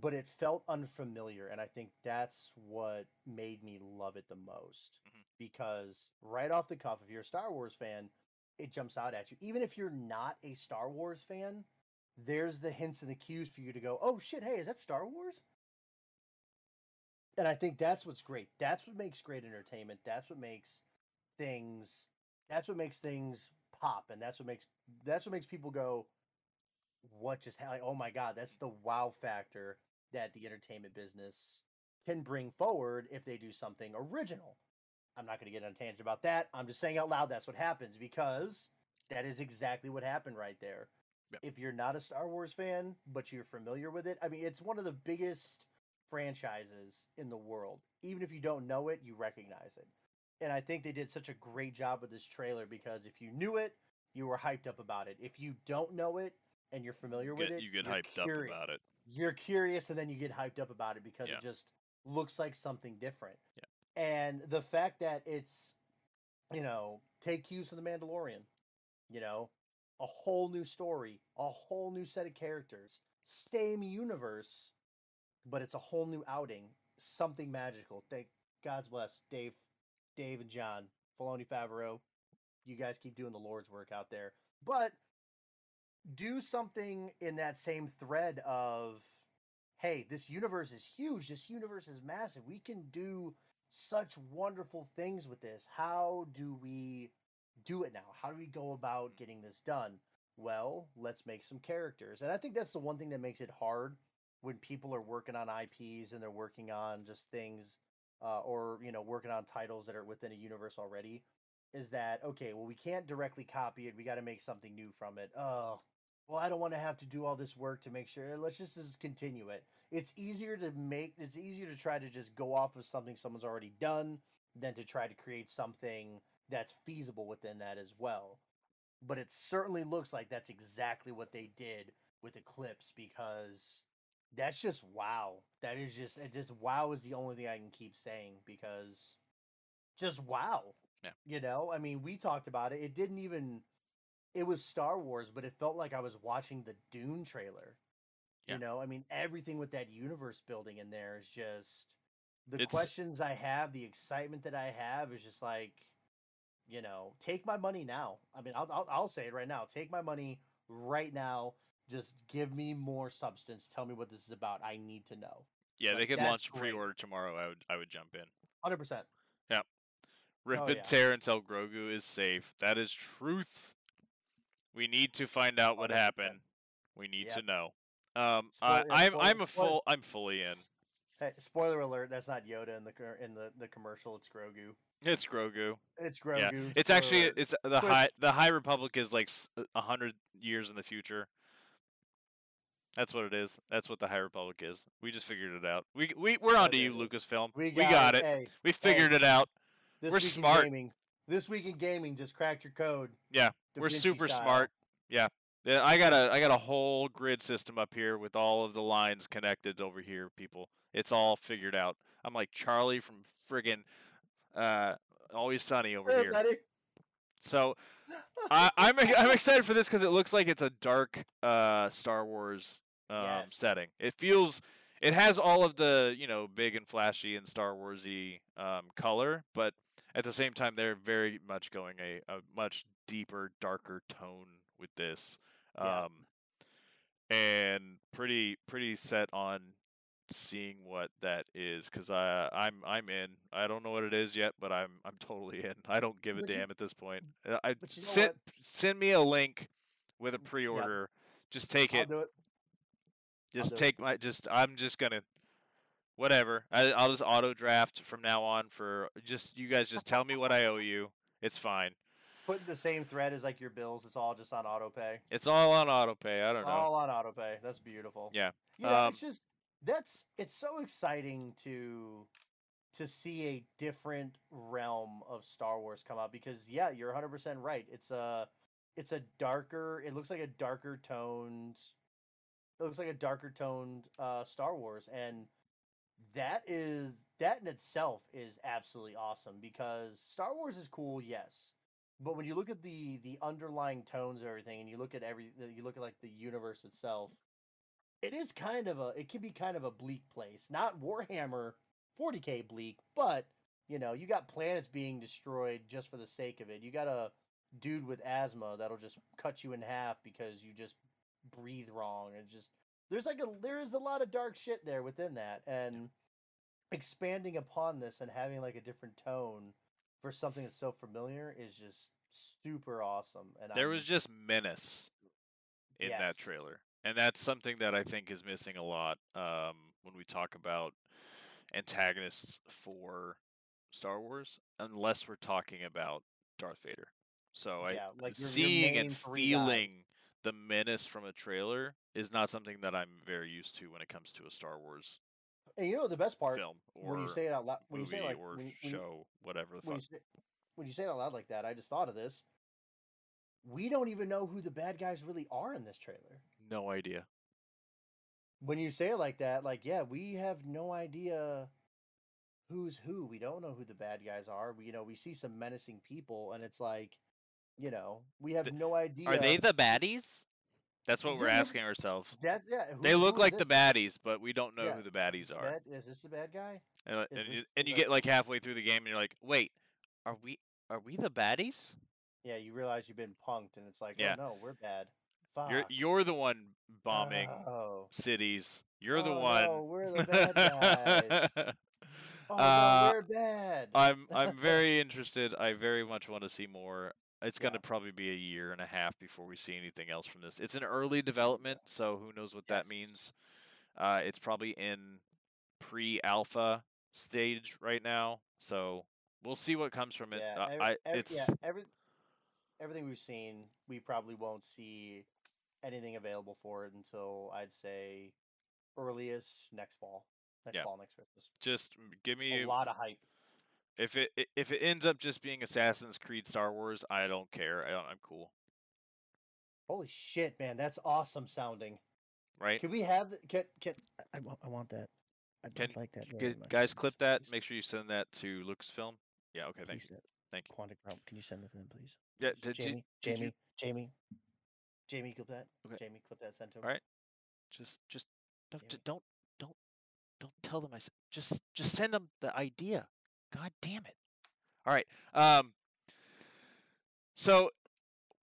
but it felt unfamiliar, and I think that's what made me love it the most. Mm-hmm. Because right off the cuff, if you're a Star Wars fan, it jumps out at you. Even if you're not a Star Wars fan, there's the hints and the cues for you to go, oh shit, hey, is that Star Wars? And I think that's what's great. That's what makes great entertainment. That's what makes things that's what makes things pop, and that's what makes that's what makes people go, what just happened? Like, oh my god, that's the wow factor that the entertainment business can bring forward if they do something original. I'm not going to get on a tangent about that. I'm just saying out loud that's what happens, because that is exactly what happened right there. Yep. If you're not a Star Wars fan, but you're familiar with it, I mean, it's one of the biggest franchises in the world. Even if you don't know it, you recognize it. And I think they did such a great job with this trailer, because if you knew it, you were hyped up about it. If you don't know it and you're familiar with it, you get hyped up about it. You're curious, and then you get hyped up about it because yeah. it just looks like something different. Yeah. And the fact that it's, you know, take cues from The Mandalorian, you know, a whole new story, a whole new set of characters, same universe, but it's a whole new outing, something magical. Thank God's bless Dave, Dave and John, Filoni, Favreau. You guys keep doing the Lord's work out there, but do something in that same thread of, hey, this universe is huge. This universe is massive. We can do such wonderful things with this. How do we do it now? How do we go about getting this done? Well, let's make some characters. And I think that's the one thing that makes it hard when people are working on I Ps and they're working on just things uh, or, you know, working on titles that are within a universe already, is that, okay, well, we can't directly copy it. We got to make something new from it. Oh, well, I don't want to have to do all this work to make sure. Let's just, just continue it. It's easier to make, it's easier to try to just go off of something someone's already done than to try to create something that's feasible within that as well. But it certainly looks like that's exactly what they did with Eclipse, because that's just wow. That is just, it just wow is the only thing I can keep saying, because just wow. Yeah. You know, I mean, we talked about it. It didn't even, it was Star Wars, but it felt like I was watching the Dune trailer. Yeah. You know, I mean, everything with that universe building in there is just, the it's... questions I have, the excitement that I have is just like, you know, take my money now. I mean, I'll, I'll, I'll say it right now. Take my money right now. Just give me more substance. Tell me what this is about. I need to know. Yeah, like, they could launch a pre-order tomorrow. I would I would jump in. one hundred percent. Yeah. Rip oh, and yeah. tear until Grogu is safe. That is truth. We need to find out what happened. We need yep. to know. Um, spoiler, I, I'm spoiler, I'm a spoiler. full I'm fully in. Hey, spoiler alert! That's not Yoda in the in the, the commercial. It's Grogu. It's Grogu. It's Grogu. Yeah. It's spoiler actually alert. It's the high the High Republic is like a hundred years in the future. That's what it is. That's what the High Republic is. We just figured it out. We we we're on to you, Lucasfilm. We got, we got it. it. Hey, we figured hey. it out. This we're smart. Gaming. This Week in Gaming just cracked your code. Yeah, Da we're Vinci super style. smart. Yeah, I got a I got a whole grid system up here with all of the lines connected over here, people. It's all figured out. I'm like Charlie from friggin' uh, Always Sunny over There's here. Eddie. So I, I'm I'm excited for this because it looks like it's a dark uh, Star Wars um, yes. setting. It feels. It has all of the, you know, big and flashy and Star Wars-y um, color, but at the same time, they're very much going a, a much deeper, darker tone with this. Um, yeah. And pretty pretty set on seeing what that is, because I'm I'm in. I don't know what it is yet, but I'm I'm totally in. I don't give a but damn you, at this point. I, I send, send me a link with a pre-order. Yep. Just take I'll it. Do it. Just take my, just, I'm just going to, whatever. I, I'll just auto draft from now on for just, you guys just tell me what I owe you. It's fine. Put in the same thread as like your bills. It's all just on auto pay. It's all on auto pay. I don't know. All on auto pay. That's beautiful. Yeah. You know, um, it's just, that's, it's so exciting to, to see a different realm of Star Wars come out, because yeah, you're one hundred percent right. It's a, it's a darker, it looks like a darker toned It looks like a darker toned uh, Star Wars, and that is that in itself is absolutely awesome, because Star Wars is cool, yes, but when you look at the the underlying tones of everything, and you look at every you look at like the universe itself, it is kind of a it can be kind of a bleak place. Not Warhammer forty K bleak, but you know you got planets being destroyed just for the sake of it. You got a dude with asthma that'll just cut you in half because you just breathe wrong, and just there's like a there is a lot of dark shit there within that, and expanding upon this and having like a different tone for something that's so familiar is just super awesome. And there I'm... was just menace in yes. that trailer. And that's something that I think is missing a lot um, when we talk about antagonists for Star Wars, unless we're talking about Darth Vader. So yeah, I like your, seeing your and feeling guys. the menace from a trailer is not something that I'm very used to when it comes to a Star Wars. And you know the best part, film or when you say it out loud, when you say it like, or when, show, whatever the fuck. When you, say, when you say it out loud like that, I just thought of this. We don't even know who the bad guys really are in this trailer. No idea. When you say it like that, like, yeah, we have no idea who's who. We don't know who the bad guys are. We, you know, we see some menacing people, and it's like, you know, we have the, no idea. Are they the baddies? That's what we're asking ourselves. That's, yeah, who, they look like the baddies, but we don't know yeah. who the baddies are. Bad, is this the bad guy? And, and, and, and you get like halfway through the game, and you're like, wait, are we are we the baddies? Yeah, you realize you've been punked, and it's like, yeah. oh, no, we're bad. Fuck. You're, you're the one bombing oh. cities. You're oh, the one. Oh, no, we're the bad guys. oh, uh, no, we're bad. I'm, I'm very interested. I very much want to see more. It's going yeah. to probably be a year and a half before we see anything else from this. It's an early development, so who knows what yes. that means. Uh, it's probably in pre-alpha stage right now, so we'll see what comes from it. Yeah, uh, every, I, it's... Every, yeah, every... Everything we've seen, we probably won't see anything available for it until, I'd say, earliest next fall. Next yeah. fall, next Christmas. Just give me... A, a lot of hype. If it if it ends up just being Assassin's Creed Star Wars, I don't care. I don't, I'm cool. Holy shit, man. That's awesome sounding. Right? Can we have... The, can, can, I, want, I want that. I don't like that. Get, guys, clip that. Make sure you send that to Lucasfilm. Yeah, okay, thanks. Thank you. Quantic Realm, can you send it to them, please? Yeah, did, Jamie, did, did Jamie, you... Jamie, Jamie, clip that. Okay. Jamie, clip that. Send to him. All right. Just, just, no, don't, don't, don't tell them I said. Just, just send them the idea. God damn it! All right. Um. So,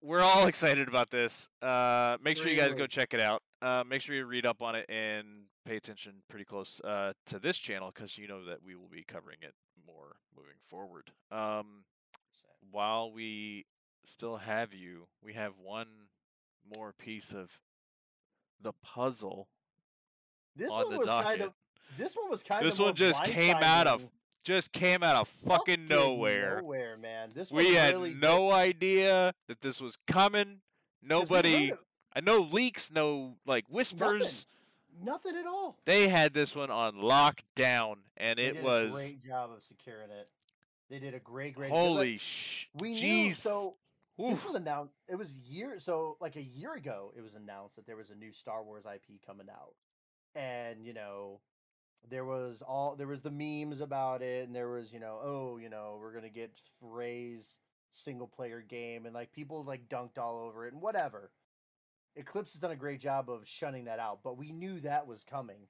we're all excited about this. Uh, make sure you guys go check it out. Uh, make sure you read up on it and pay attention pretty close uh to this channel because you know that we will be covering it more moving forward. Um. While we still have you, we have one more piece of the puzzle. This on one the was docket. kind of. This one was kind this of. This one just came out of just came out of fucking, fucking nowhere. Nowhere, man. This we had really no good. idea that this was coming. Nobody. I no leaks, no like whispers. Nothing. Nothing at all. They had this one on lockdown, and they it did was a great job of securing it. They did a great, great. Holy like, sh! We Jeez. knew so. Oof. This was announced. It was years. So like a year ago, it was announced that there was a new Star Wars I P coming out, and you know, there was all there was the memes about it, and there was you know, oh, you know, we're gonna get Frey's single player game, and like people like dunked all over it and whatever. Eclipse has done a great job of shunning that out, but we knew that was coming.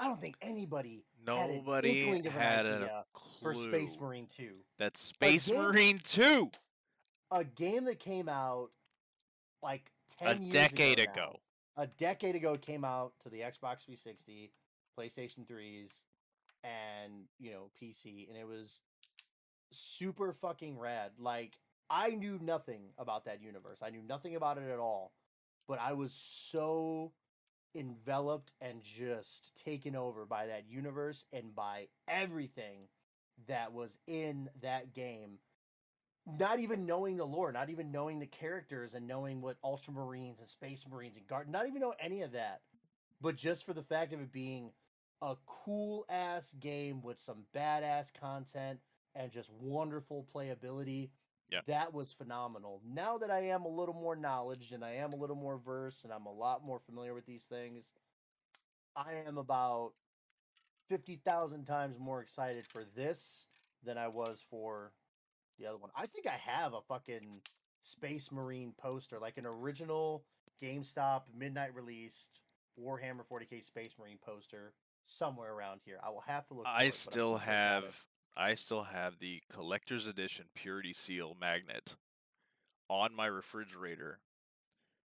I don't think anybody Nobody had, an had a clue for Space Marine two. That's Space game, Marine two. A game that came out like ten a years decade ago. ago. A decade ago it came out to the Xbox three sixty, PlayStation threes, and you know, P C, and it was super fucking rad. Like I knew nothing about that universe. I knew nothing about it at all. But I was so enveloped and just taken over by that universe and by everything that was in that game. Not even knowing the lore, not even knowing the characters and knowing what Ultramarines and Space Marines and Guard, not even knowing any of that. But just for the fact of it being a cool ass game with some badass content and just wonderful playability. Yeah. That was phenomenal. Now that I am a little more knowledgeable and I am a little more versed and I'm a lot more familiar with these things, I am about fifty thousand times more excited for this than I was for the other one. I think I have a fucking Space Marine poster, like an original GameStop midnight released Warhammer forty K Space Marine poster somewhere around here. I will have to look. I it, still have... I still have the collector's edition Purity Seal magnet on my refrigerator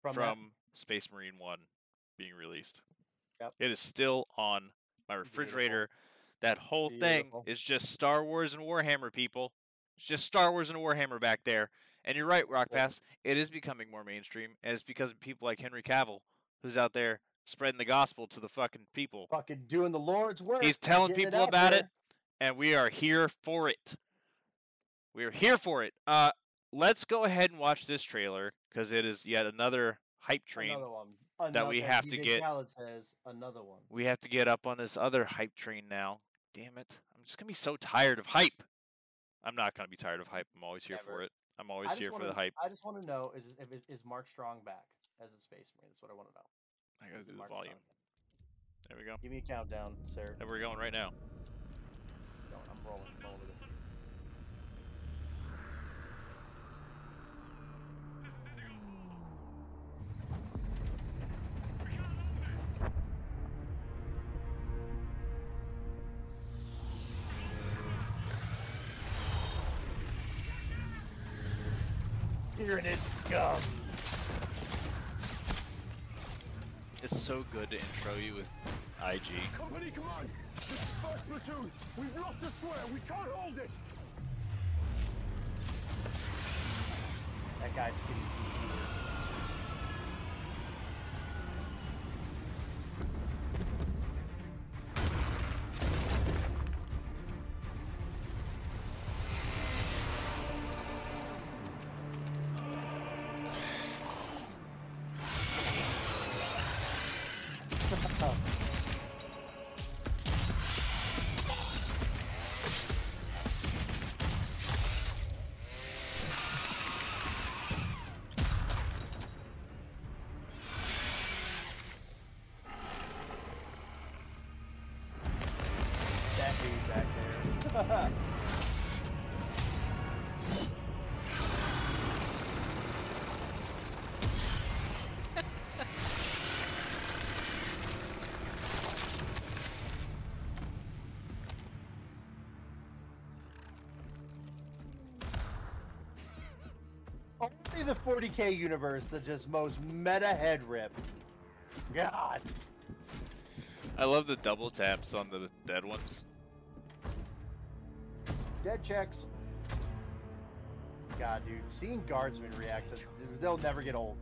from, from Space Marine one being released. Yep. It is still on my refrigerator. Beautiful. That whole Beautiful. thing is just Star Wars and Warhammer, people. It's just Star Wars and Warhammer back there. And you're right, Rock Pass. It is becoming more mainstream, and it's because of people like Henry Cavill, who's out there spreading the gospel to the fucking people. Fucking doing the Lord's work. He's telling people about it, and we are here for it. We are here for it. Uh, let's go ahead and watch this trailer, because it is yet another hype train another one. Another that we have to get. Says another one. We have to get up on this other hype train now. Damn it. I'm just going to be so tired of hype. I'm not going to be tired of hype. I'm always here Never. for it. I'm always here wanna, for the hype. I just want to know, is, is is Mark Strong back as a Space Marine? That's what I want to know. I got to do the Mark volume. Strong. There we go. Give me a countdown, sir. And we're going right now. No, I'm rolling. I'm rolling. Pyramid scum. It's so good to intro you with I G. Company command, this first platoon, we've lost the square, we can't hold it. That guy's getting only the forty K universe that just most meta head rip. God. I love the double taps on the dead ones. Dead checks. God, dude, seeing guardsmen react to they'll never get old.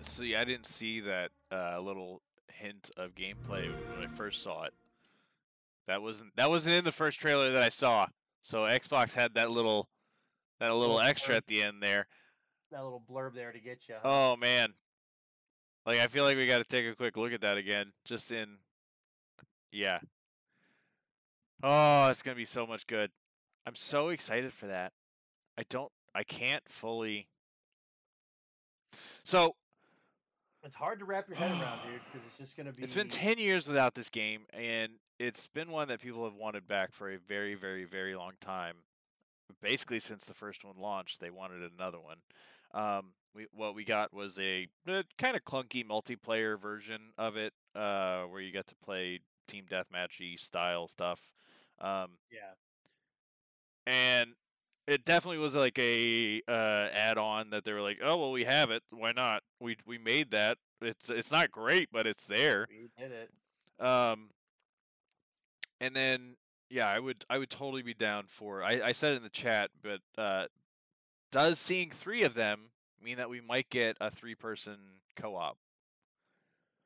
See, I didn't see that uh, little hint of gameplay when I first saw it. That wasn't that wasn't in the first trailer that I saw. So Xbox had that little that little, little extra blurb. at the end there. That little blurb there to get you. Oh man, like I feel like we got to take a quick look at that again. Just in, yeah. Oh, it's gonna be so much good. I'm so excited for that. I don't. I can't fully. So. It's hard to wrap your head around, dude, because it's just going to be... It's been ten years without this game, and it's been one that people have wanted back for a very, very, very long time. Basically, since the first one launched, they wanted another one. Um, we, what we got was a, a kind of clunky multiplayer version of it, uh, where you got to play team deathmatchy style stuff. Um, yeah. And it definitely was like a uh, add-on that they were like, oh well, we have it. Why not? We we made that. It's it's not great, but it's there. We did it. Um, and then yeah, I would I would totally be down for. I I said it in the chat, but uh, does seeing three of them mean that we might get a three-person co-op?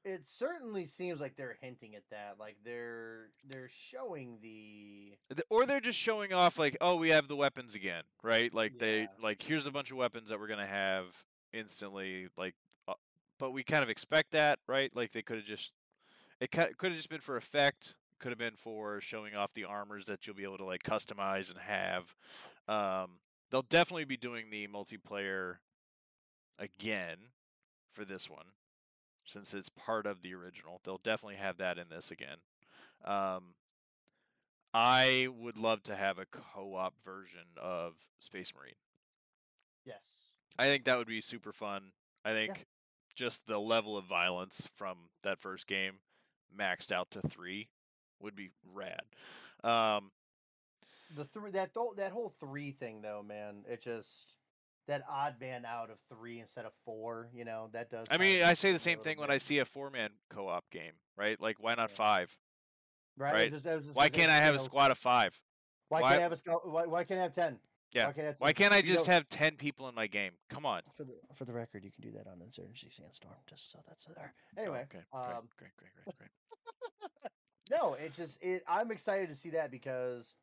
It certainly seems like they're hinting at that, like they're they're showing the, or they're just showing off, like, oh, we have the weapons again, right? Like yeah. they like here's a bunch of weapons that we're gonna have instantly, like, uh, but we kind of expect that, right? Like they could have just, it could have just been for effect, could have been for showing off the armors that you'll be able to like customize and have. Um, they'll definitely be doing the multiplayer again for this one. Since it's part of the original, they'll definitely have that in this again. Um, I would love to have a co-op version of Space Marine. Yes. I think that would be super fun. I think yeah. just the level of violence from that first game maxed out to three would be rad. Um, the three that th that whole three thing though, man, it just that odd man out of three instead of four, you know, that does. I mean, I say the same thing bit. when I see a four man co-op game, right? Like, why not yeah. five? Right. right? It was just, it was just, why can't I have a squad of five? Why, why can't I have a squad? Why, why can't I have ten? Yeah. Why can't I, have why can't I just have ten people in my game? Come on. For the for the record, you can do that on Insurgency Sandstorm. Just so that's there. Anyway. Okay. Um, great. Great. Great. Great. great. No, it just it. I'm excited to see that because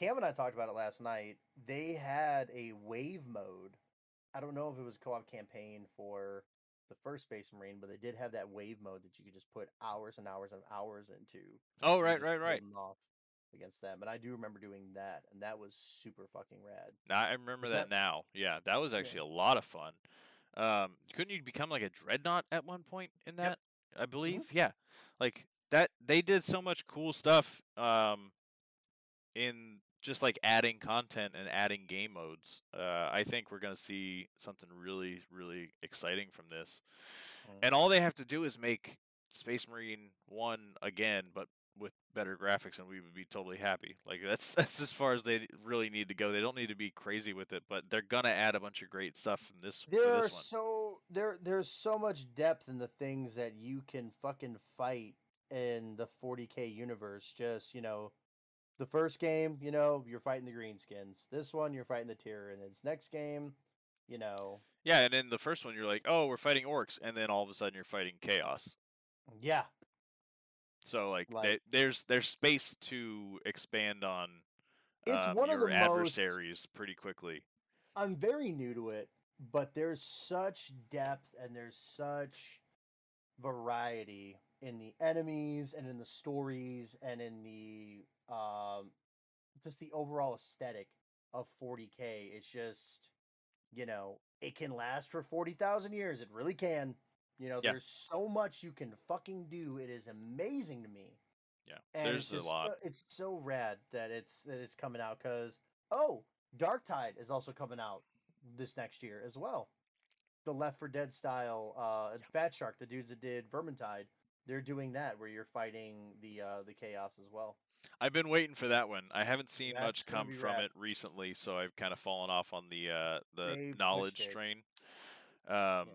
Cam and I talked about it last night. They had a wave mode. I don't know if it was a co-op campaign for the first Space Marine, but they did have that wave mode that you could just put hours and hours and hours into. Oh, right, right, right. Off against them, and I do remember doing that, and that was super fucking rad. Now, I remember that, that now. Yeah, that was actually yeah. a lot of fun. Um, couldn't you become like a dreadnought at one point in that? Yep. I believe. Mm-hmm. Yeah, like that. They did so much cool stuff. Um, in just like adding content and adding game modes. Uh, I think we're going to see something really, really exciting from this. Mm. And all they have to do is make Space Marine one again, but with better graphics, and we would be totally happy. Like, that's that's as far as they really need to go. They don't need to be crazy with it, but they're going to add a bunch of great stuff from this, there for this one. So, there, there's so much depth in the things that you can fucking fight in the forty K universe. Just, you know, the first game, you know, you're fighting the Greenskins. This one, you're fighting the Tyranids. Next game, you know. Yeah, and in the first one, you're like, oh, we're fighting orcs. And then all of a sudden, you're fighting Chaos. Yeah. So, like, like they, there's there's space to expand on it's um, one your of the adversaries most, pretty quickly. I'm very new to it, but there's such depth and there's such variety in the enemies and in the stories and in the... Um, just the overall aesthetic of forty K. It's just, you know, it can last for forty thousand years. It really can. You know, yeah. there's so much you can fucking do. It is amazing to me. Yeah, and there's it's just, a lot. It's so rad that it's that it's coming out because, oh, Dark Tide is also coming out this next year as well. The Left four Dead style, uh, yeah. Fat Shark, the dudes that did Vermintide, they're doing that where you're fighting the uh, the Chaos as well. I've been waiting for that one. I haven't seen That's much come from rad. it recently, so I've kind of fallen off on the uh, the they knowledge train. Um,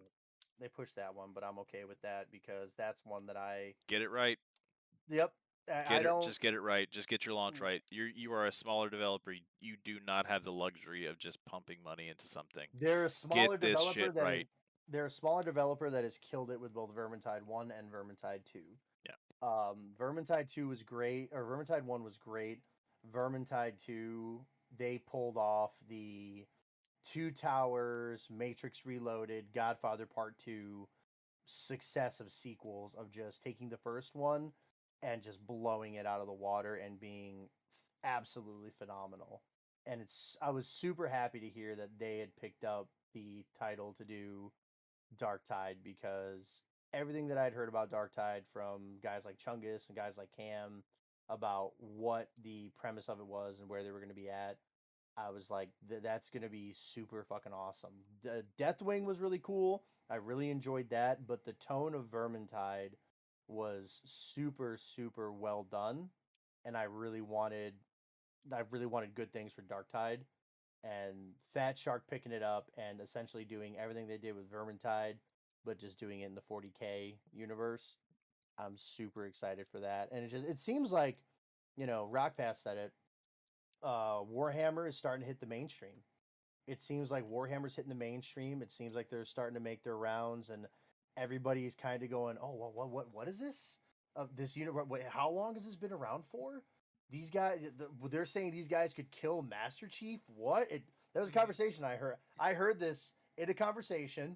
they pushed that one, but I'm okay with that because that's one that I get it right. Yep, I, get I don't it, just get it right. Just get your launch right. You you are a smaller developer. You do not have the luxury of just pumping money into something. They're a smaller get developer this shit that right. Is, they're a smaller developer that has killed it with both Vermintide One and Vermintide Two. Um, Vermintide Two was great, or Vermintide One was great. Vermintide Two, they pulled off the Two Towers, Matrix Reloaded, Godfather Part Two, success of sequels of just taking the first one and just blowing it out of the water and being absolutely phenomenal. And it's, I was super happy to hear that they had picked up the title to do Dark Tide because everything that I'd heard about Dark Tide from guys like Chungus and guys like Cam about what the premise of it was and where they were going to be at, I was like, that's going to be super fucking awesome. The Deathwing was really cool. I really enjoyed that, but the tone of Vermintide was super, super well done, and I really wanted, I really wanted good things for Dark Tide, and Fat Shark picking it up and essentially doing everything they did with Vermintide, but just doing it in the forty K universe. I'm super excited for that. And it just, it seems like, you know, Rock Pass said it, uh, Warhammer is starting to hit the mainstream. It seems like Warhammer's hitting the mainstream. It seems like they're starting to make their rounds and everybody's kind of going, oh, what, what, what, what is this? Uh, this universe, what, how long has this been around for? These guys, they're saying these guys could kill Master Chief. What? It, that was a conversation I heard. I heard this in a conversation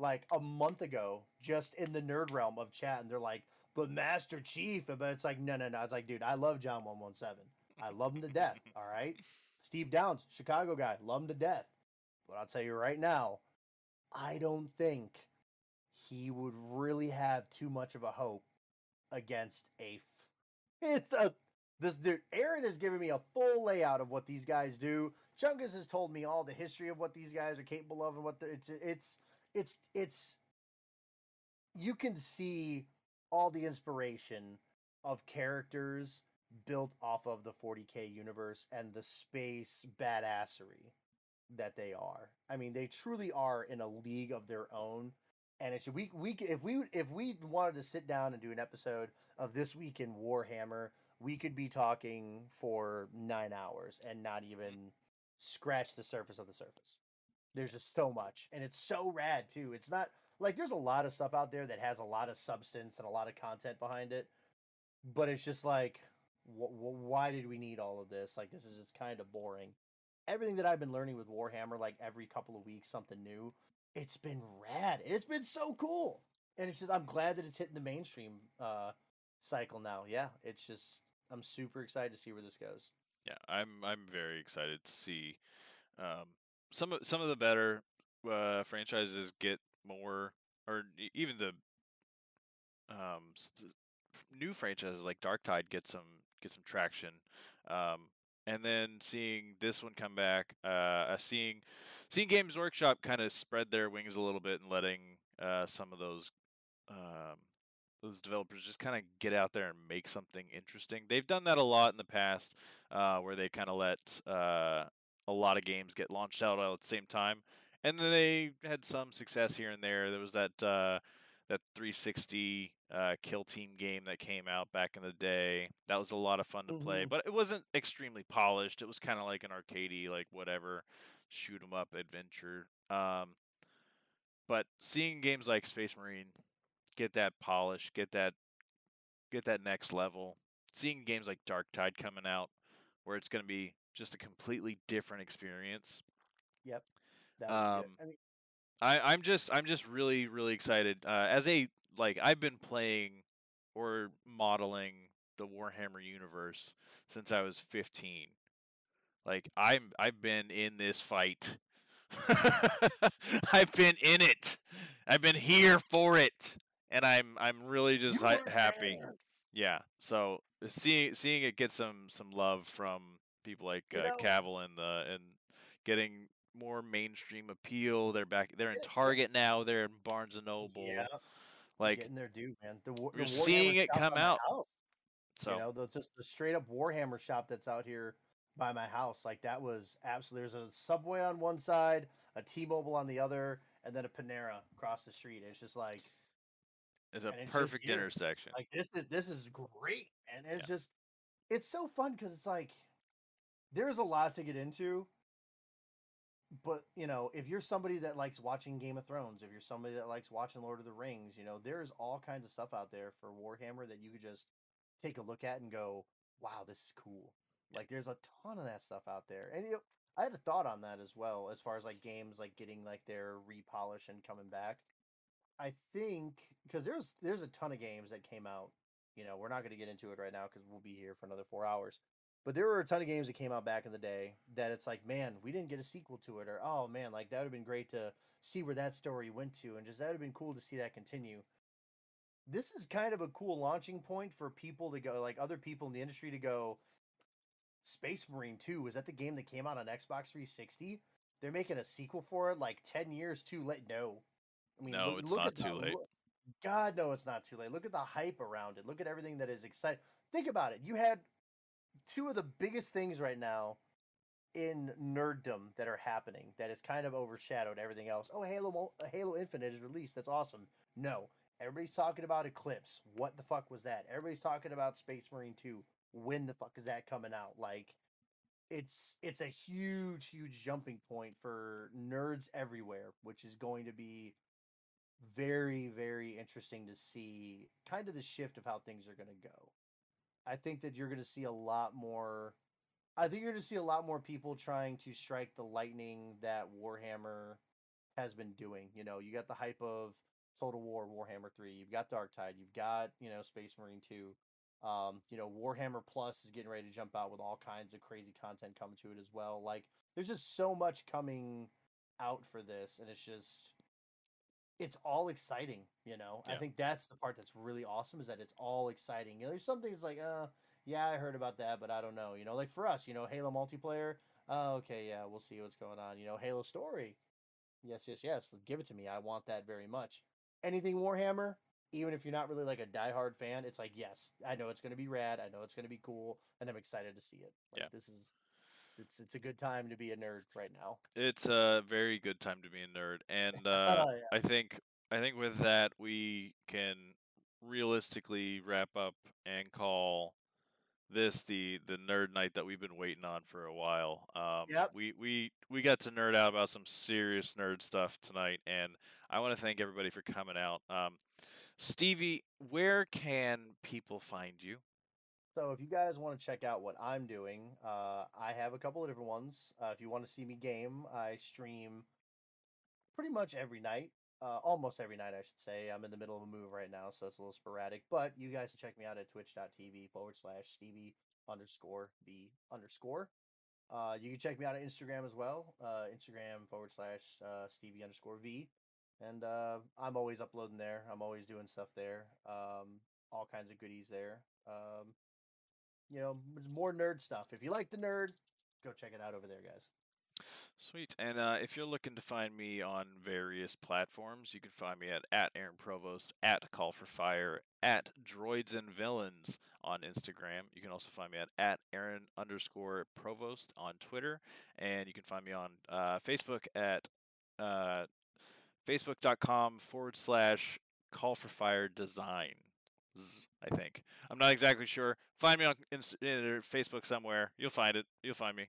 like a month ago, just in the nerd realm of chat, and they're like, but Master Chief, but it's like, no, no, no. It's like, dude, I love John one one seven. I love him to death, all right? Steve Downs, Chicago guy, love him to death. But I'll tell you right now, I don't think he would really have too much of a hope against a... F it's a This dude, Aaron, has given me a full layout of what these guys do. Chungus has told me all the history of what these guys are capable of and what the, it's, it's, it's, it's, you can see all the inspiration of characters built off of the forty K universe and the space badassery that they are. I mean, they truly are in a league of their own. And it's we we if we if we wanted to sit down and do an episode of This Week in Warhammer, we could be talking for nine hours and not even scratch the surface of the surface. There's just so much, and it's so rad too. It's not like there's a lot of stuff out there that has a lot of substance and a lot of content behind it, but it's just like, wh- wh- why did we need all of this? Like, this is just kind of boring. Everything that I've been learning with Warhammer, like every couple of weeks, something new. It's been rad. It's been so cool. And it's just, I'm glad that it's hitting the mainstream uh, cycle now. Yeah, it's just, I'm super excited to see where this goes. Yeah, I'm I'm very excited to see um, some, of, some of the better uh, franchises get more, or even the um, new franchises like Dark Tide get some, get some traction. Um And then seeing this one come back, uh, seeing seeing Games Workshop kind of spread their wings a little bit and letting uh, some of those um, those developers just kind of get out there and make something interesting. They've done that a lot in the past, uh, where they kind of let uh, a lot of games get launched out all at the same time, and then they had some success here and there. There was that uh, that three sixty. Uh, Kill Team game that came out back in the day. That was a lot of fun to play, mm-hmm. but it wasn't extremely polished. It was kind of like an arcadey, like whatever, shoot 'em up adventure. Um, but seeing games like Space Marine get that polish, get that, get that next level. Seeing games like Dark Tide coming out, where it's going to be just a completely different experience. Yep. That um, I mean, I, I'm just, I'm just really, really excited. Uh, as a Like, I've been playing or modeling the Warhammer universe since I was fifteen. Like, I'm, I've been in this fight. I've been in it. I've been here for it. And I'm, I'm really just hi- happy. Yeah. So seeing, seeing it get some, some love from people like uh, Cavill and the, and getting more mainstream appeal. They're back. They're in Target now. They're in Barnes and Noble. Yeah. Like, getting their due, man. The, the you're seeing it come out. House. So, you know, the, just the straight up Warhammer shop that's out here by my house. Like, that was absolutely, there's a Subway on one side, a T-Mobile on the other, and then a Panera across the street. It's just like, it's a perfect just, intersection. Like, this is, this is great. And it's yeah. just, it's so fun. 'Cause it's like, there's a lot to get into. But, you know, if you're somebody that likes watching Game of Thrones, if you're somebody that likes watching Lord of the Rings, you know, there's all kinds of stuff out there for Warhammer that you could just take a look at and go, wow, this is cool. Yeah. Like, there's a ton of that stuff out there. And, you know, I had a thought on that as well, as far as, like, games, like, getting, like, their repolish and coming back. I think, because there's, there's a ton of games that came out, you know, we're not going to get into it right now because we'll be here for another four hours. But there were a ton of games that came out back in the day that it's like, man, we didn't get a sequel to it. Or, oh, man, like, that would have been great to see where that story went to. And just that would have been cool to see that continue. This is kind of a cool launching point for people to go, like, other people in the industry to go, Space Marine two, was that the game that came out on Xbox three sixty? They're making a sequel for it, like, ten years too late? No. I mean, no, look, it's look not too the, late. Look, God, no, it's not too late. Look at the hype around it. Look at everything that is exciting. Think about it. You had two of the biggest things right now in nerddom that are happening that has kind of overshadowed everything else. Oh, Halo Halo Infinite is released. That's awesome. No. Everybody's talking about Eclipse. What the fuck was that? Everybody's talking about Space Marine two. When the fuck is that coming out? Like, it's it's a huge, huge jumping point for nerds everywhere, which is going to be very, very interesting to see kind of the shift of how things are going to go. I think that you're going to see a lot more. I think you're going to see a lot more people trying to strike the lightning that Warhammer has been doing. You know, you got the hype of Total War, Warhammer three. You've got Dark Tide. You've got, you know, Space Marine two. Um, you know, Warhammer Plus is getting ready to jump out with all kinds of crazy content coming to it as well. Like, there's just so much coming out for this, and it's just, it's all exciting, you know? Yeah. I think that's the part that's really awesome, is that it's all exciting. You know, there's some things like, uh, yeah, I heard about that, but I don't know. You know, like for us, you know, Halo multiplayer. Oh, okay, yeah, we'll see what's going on. You know, Halo story. Yes, yes, yes. Give it to me. I want that very much. Anything Warhammer, even if you're not really like a diehard fan, it's like, yes, I know it's going to be rad. I know it's going to be cool, and I'm excited to see it. Like, yeah, this is it's it's a good time to be a nerd right now. It's a very good time to be a nerd, and uh, oh, yeah. I think I think with that we can realistically wrap up and call this the the nerd night that we've been waiting on for a while. Um yep. we we we got to nerd out about some serious nerd stuff tonight, and I want to thank everybody for coming out. um Stevie, where can people find you? So if you guys want to check out what I'm doing, uh I have a couple of different ones. Uh if you want to see me game, I stream pretty much every night. Uh, almost every night, I should say. I'm in the middle of a move right now, so it's a little sporadic. But you guys can check me out at twitch.tv forward slash Stevie underscore V underscore. Uh, you can check me out on Instagram as well. Uh, Instagram forward slash uh, Stevie underscore V. And uh, I'm always uploading there. I'm always doing stuff there. Um, all kinds of goodies there. Um, you know, more nerd stuff. If you like the nerd, go check it out over there, guys. Sweet. And uh, if you're looking to find me on various platforms, you can find me at, at Aaron Provost, at Call for Fire, at Droids and Villains on Instagram. You can also find me at, at Aaron underscore Provost on Twitter. And you can find me on uh, Facebook at uh, facebook.com forward slash Call for Fire Design. I think. I'm not exactly sure. Find me on Inst- Facebook somewhere. You'll find it. You'll find me.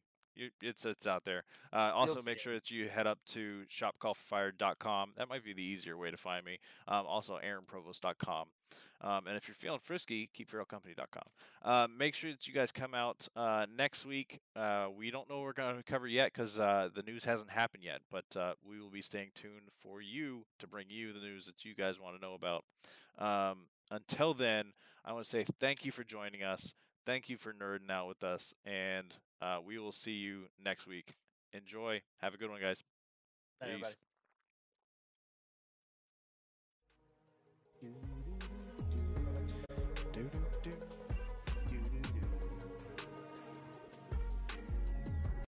It's it's out there. Uh, also, make sure that you head up to shop call for fire dot com. That might be the easier way to find me. Um, also, aaron provost dot com. Um, and if you're feeling frisky, keep feral company dot com. Uh, make sure that you guys come out uh, next week. Uh, we don't know what we're going to cover yet because uh, the news hasn't happened yet. But uh, we will be staying tuned for you to bring you the news that you guys want to know about. Um, until then, I want to say thank you for joining us. Thank you for nerding out with us, and uh, we will see you next week. Enjoy. Have a good one, guys. Bye, everybody. Do, do, do, do, do, do.